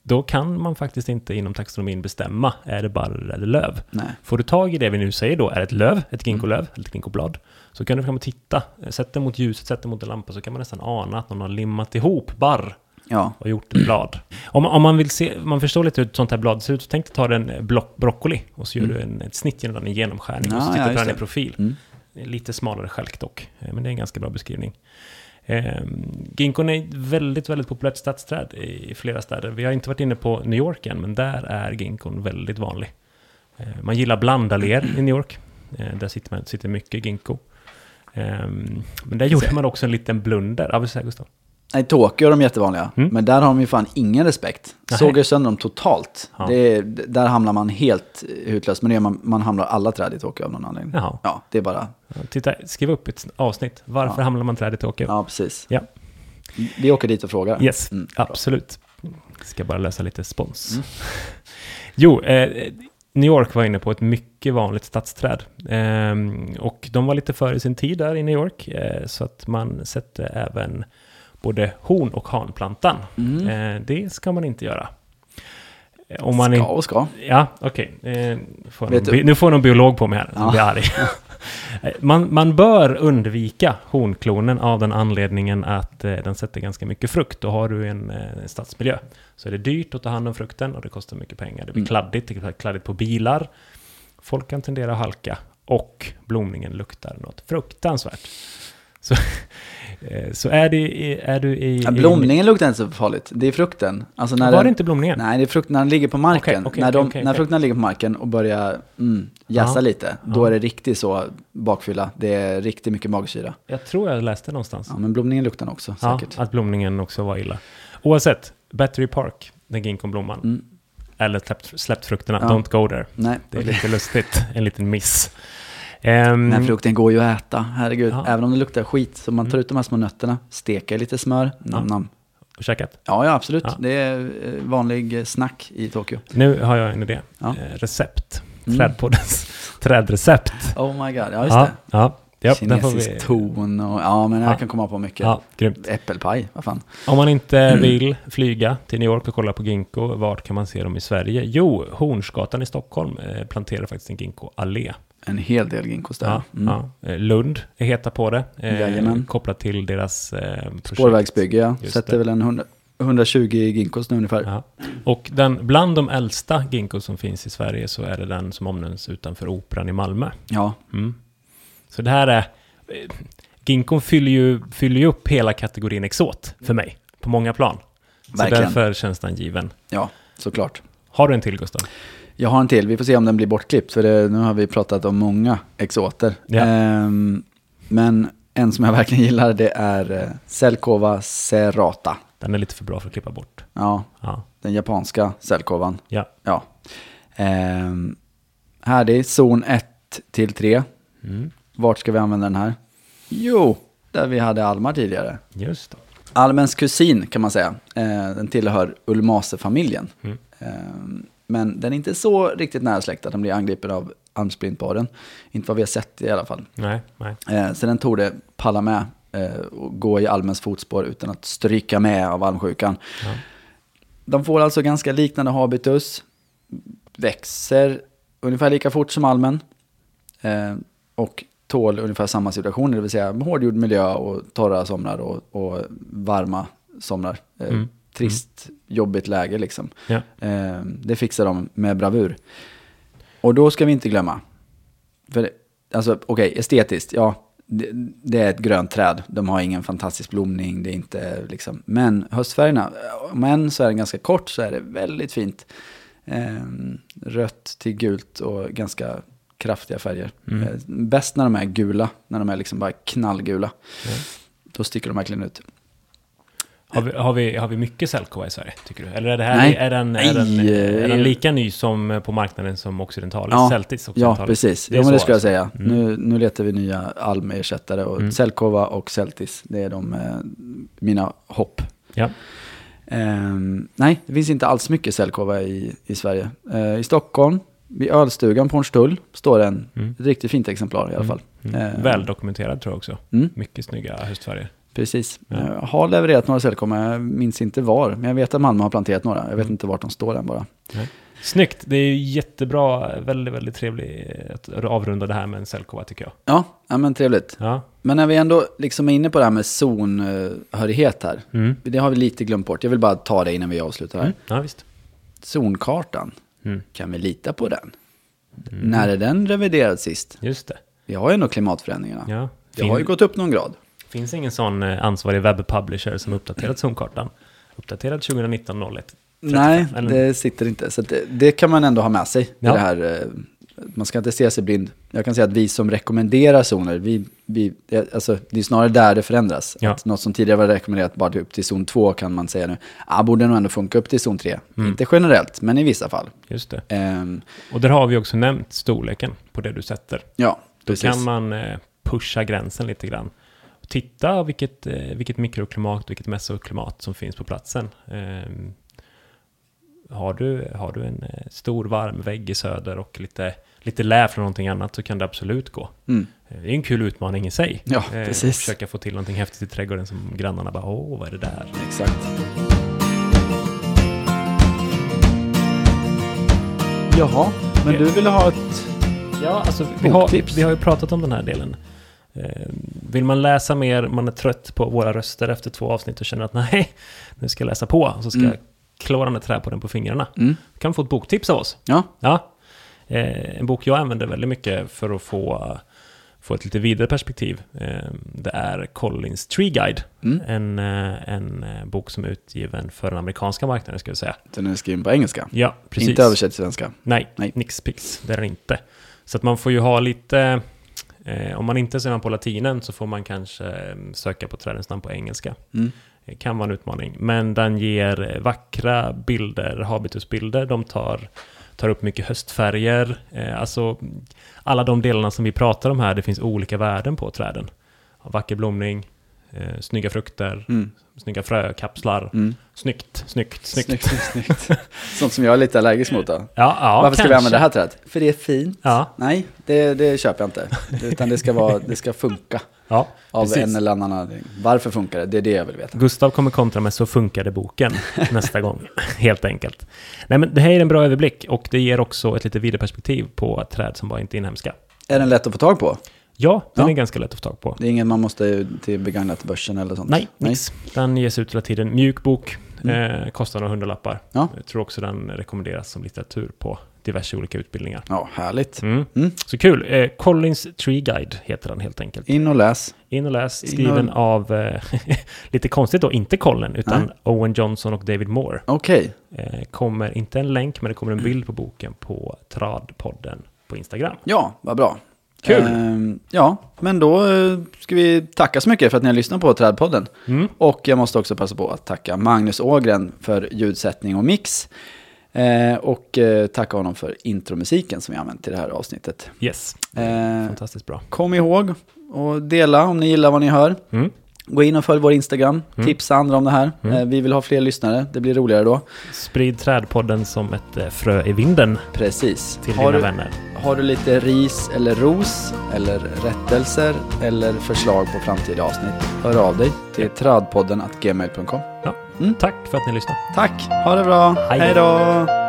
då kan man faktiskt inte inom taxonomin bestämma är det barr eller löv. Nej. Får du tag i det vi nu säger då, är det ett löv, ett ginkgo-löv mm. eller ett ginkgo-blad, så kan du fram och titta, sätt det mot ljuset, sätt det mot en lampa, så kan man nästan ana att någon har limmat ihop barr ja. och gjort ett blad. Om, om man vill se, man förstår lite hur ett sånt här blad ser ut, så tänk dig ta en block broccoli och så gör mm. du en, ett snitt genom en genomskärning ja, och så tittar du ja, på den i profil. Mm. Lite smalare skälk dock, men det är en ganska bra beskrivning. Eh, ginkgon är ett väldigt, väldigt populärt stadsträd i flera städer. Vi har inte varit inne på New York än, men där är ginkgon väldigt vanlig. Eh, man gillar blandalléer i New York. Eh, där sitter, man, sitter mycket ginkgo. Eh, men där gjorde man också en liten blunder. Ja, vad säger Gustav? I Tokyo är de jättevanliga, mm. men där har de ju fan ingen respekt. Aha. Såg ju sönder dem totalt. Ja. Det, där hamnar man helt utlöst, men det är man, man hamnar alla träd i Tokyo av någon anledning. Jaha. Ja, det är bara... Titta, skriv upp ett avsnitt. Varför ja. hamnar man träd i Tokyo? Ja, precis. Ja. Vi åker dit och frågar. Yes, mm, absolut. Ska bara lösa lite spons. Mm. Jo, eh, New York var inne på ett mycket vanligt stadsträd. Eh, och de var lite före i sin tid där i New York, eh, så att man sätter även... både horn- och hanplantan. Mm. Eh, det ska man inte göra. Om man ska och ska. Ja, okej. Okay. Eh, bi- nu får någon biolog på mig här. Ja. Blir arg. man, man bör undvika hornklonen av den anledningen att eh, den sätter ganska mycket frukt. Och har du en eh, stadsmiljö så är det dyrt att ta hand om frukten och det kostar mycket pengar. Det blir mm. kladdigt, det blir kladdigt på bilar. Folk kan tendera att halka och blomningen luktar något fruktansvärt. Så, så är, det, är du i... Ja, blomningen i... luktar inte så farligt. Det är frukten. Alltså när var den, det inte blomningen? Nej, det är frukten när den ligger på marken. Okay, okay, när, de, okay, okay, när frukten okay. ligger på marken och börjar mm, jäsa ja, lite, då ja. är det riktigt så bakfylla. Det är riktigt mycket magsyra. Jag tror jag läste någonstans. Ja, men blomningen luktar också, säkert. Ja, att blomningen också var illa. Oavsett, Battery Park, den ginkonblomman, mm. eller släppt, släppt frukterna, ja. don't go there. Nej, det är okay. lite lustigt, en liten miss. Um, Nej, frukten går ju att äta, herregud. Ja. Även om det luktar skit, så man tar ut de här små nötterna, steker lite smör, nam, nam. Och käkat? Ja, ja absolut. Ja. Det är vanlig snack i Tokyo. Nu har jag en idé. Ja. Recept. Trädpoddens mm. trädrecept. Oh my god, ja just ja, det. Ja. Yep, kinesisk vi... ton och, ja, men jag ah, kan komma på mycket. Ah, äppelpaj, vad fan. Om man inte mm. vill flyga till New York och kolla på ginkgo, vart kan man se dem i Sverige? Jo, Hornsgatan i Stockholm eh, planterar faktiskt en ginkgo-allé. En hel del ginkgos där. Ah, mm. ah. Lund är heta på det. Eh, kopplat till deras eh, projekt. Spårvägsbygge, ja. Sätter väl en hundra hundratjugo ginkgos nu ungefär. Ja. Och den, bland de äldsta ginkgos som finns i Sverige så är det den som omnämns utanför operan i Malmö. Ja. Mm. Så det här är... Ginkgon fyller ju, fyller ju upp hela kategorin exot för mig. På många plan. Så verkligen. Därför känns den given. Ja, såklart. Har du en till, Gustav? Jag har en till. Vi får se om den blir bortklippt. För det, nu har vi pratat om många exoter. Ja. Ehm, men en som jag verkligen gillar, det är Selkova serrata. Den är lite för bra för att klippa bort. Ja, ja. Den japanska sällkovan. Ja. Ja. Ehm, här det är zon ett till tre. Mm. Vart ska vi använda den här? Jo, där vi hade almar tidigare. Just det. Almens kusin kan man säga. Ehm, den tillhör ulmacefamiljen. Mm. Ehm, men den är inte så riktigt närsläktad. Den blir angripen av almsprintparen. Inte vad vi har sett i alla fall. Nej, nej. Ehm, så den tog det palla med. Och gå i almens fotspår utan att stryka med av almsjukan. Ja. De får alltså ganska liknande habitus. Växer ungefär lika fort som almen. Eh, och tål ungefär samma situationer. Det vill säga hårdgjord miljö och torra somrar och, och varma somrar. Eh, mm. Trist, mm. jobbigt läge liksom. Ja. Eh, det fixar de med bravur. Och då ska vi inte glömma. För, alltså, okej, estetiskt, ja. Det, det är ett grönt träd. De har ingen fantastisk blomning. Det är inte liksom... Men höstfärgerna, men så är den ganska kort, så är det väldigt fint. Eh, rött till gult och ganska kraftiga färger. Mm. Eh, bäst när de är gula. När de är liksom bara knallgula. Mm. Då sticker de verkligen ut. Har vi, har vi, har vi mycket sällkova i Sverige, tycker du? Eller är, det här, Nej. Är, den, är, den, är den lika ny som på marknaden som occidentalis? Ja, Celtis, occidentalis. Ja precis. Det, ja, men det ska jag säga. Mm. Nu, nu letar vi nya almersättare. Och mm. sällkova och celtis, det är de, mina hopp. Ja. Um, nej, det finns inte alls mycket sällkova i, i Sverige. Uh, I Stockholm, vid Ölstugan på Hornstull, står en mm. ett riktigt fint exemplar i alla fall. Mm. Mm. Uh, Väl dokumenterad tror jag också. Mm. Mycket snygga höstfärger. Precis. Ja. Jag har levererat några sällkova, jag minns inte var. Men jag vet att Malmö har planterat några. Jag vet mm. inte vart de står än bara. Nej. Snyggt, det är ju jättebra. Väldigt, väldigt trevligt att avrunda det här med en sällkova tycker jag. Ja, ja men trevligt. Ja. Men när vi ändå liksom är inne på det här med zonhörighet här. Mm. Det har vi lite glömt bort. Jag vill bara ta det innan vi avslutar här. Mm. Ja, visst. Zonkartan, mm. kan vi lita på den? Mm. När är den reviderad sist? Just det. Vi har ju nog klimatförändringarna. Ja. Det fin- har ju gått upp någon grad. Det finns ingen sån ansvarig webbpublisher som uppdaterat zonkartan. Uppdaterad tjugonitton noll ett. Nej, eller? Det sitter inte. Så det, det kan man ändå ha med sig. Ja. Det här, man ska inte se sig blind. Jag kan säga att vi som rekommenderar zoner, vi, vi, alltså, det är snarare där det förändras. Ja. Att något som tidigare var rekommenderat bara upp till zon två kan man säga nu. Ah, borde nog ändå funka upp till zon tre. Mm. Inte generellt, men i vissa fall. Just det. Um, Och där har vi också nämnt storleken på det du sätter. Ja, då precis. Kan man pusha gränsen lite grann. Titta vilket, vilket mikroklimat och vilket mesoklimat som finns på platsen. Um, har, du, har du en stor varm vägg i söder och lite, lite lä från någonting annat så kan det absolut gå. Mm. Det är en kul utmaning i sig. Ja, uh, precis. Försöka få till någonting häftigt i trädgården som grannarna bara, åh vad är det där? Exakt. Jaha, men du ville ha ett ja, alltså, vi, har, vi har ju pratat om den här delen. Vill man läsa mer, man är trött på våra röster efter två avsnitt och känner att nej, nu ska jag läsa på och så ska mm. jag klora med trä på den på fingrarna. Mm. Kan få ett boktips av oss. Ja. Ja. En bok jag använder väldigt mycket för att få, få ett lite vidare perspektiv, det är Collins Tree Guide. Mm. En, en bok som är utgiven för den amerikanska marknaden ska jag säga. Den är skriven på engelska? Ja, precis. Inte översatt till svenska? Nej, nej. Nixpix, det är den inte. Så att man får ju ha lite... Om man inte ser man på latinen så får man kanske söka på trädens namn på engelska. Mm. Det kan vara en utmaning. Men den ger vackra bilder, habitusbilder. De tar, tar upp mycket höstfärger. Alltså, alla de delarna som vi pratar om här, det finns olika värden på träden. Vacker blomning, eh, snygga frukter, mm. snygga frökapslar. Mm. Snyggt, snyggt, snyggt. snyggt, snyggt. Sånt som jag är lite allergisk mot då. Ja, ja, varför kanske. Ska vi använda det här trädet? För det är fint. Ja. Nej, det, det köper jag inte. Utan det ska, vara, det ska funka. Ja, av precis. En eller annan anledning. Varför funkar det? Det är det jag vill veta. Gustav kommer kontra med så funkar det boken nästa gång, helt enkelt. Nej, men det här är en bra överblick och det ger också ett lite vidare perspektiv på träd som bara inte är inhemska. Är den lätt att få tag på? Ja, den ja. är ganska lätt att få tag på. Det är ingen man måste till begagnat börsen eller sånt? Nej, Nej. Nix. Den ges ut hela tiden. Mjuk bok, mm. eh, kostar några hundralappar. Ja. Jag tror också den rekommenderas som litteratur på diverse olika utbildningar. Ja, härligt. Mm. Mm. Så kul. Eh, Collins Tree Guide heter den helt enkelt. In och läs. In och läs. Skriven och... av, eh, lite konstigt då, inte Colin, utan Nej. Owen Johnson och David Moore. Okej. Okay. Eh, kommer inte en länk, men det kommer en bild på boken på Trädpodden på Instagram. Ja, vad bra. Kul. Eh, ja, men då ska vi tacka så mycket för att ni har lyssnat på Trädpodden. Mm. Och jag måste också passa på att tacka Magnus Ågren för ljudsättning och mix. Eh, och eh, tacka honom för intromusiken som vi använt till det här avsnittet. Yes, eh, fantastiskt bra. Kom ihåg och dela om ni gillar vad ni hör. Mm. Gå in och följ vår Instagram. Mm. Tipsa andra om det här. Mm. Eh, vi vill ha fler lyssnare. Det blir roligare då. Sprid Trädpodden som ett eh, frö i vinden. Precis. Till har dina du, vänner. Har du lite ris eller ros eller rättelser eller förslag på framtida avsnitt, hör av dig till ja. trädpodden at gmail dot com. Ja. Mm. Tack för att ni lyssnade. Tack. Ha det bra. Hej då.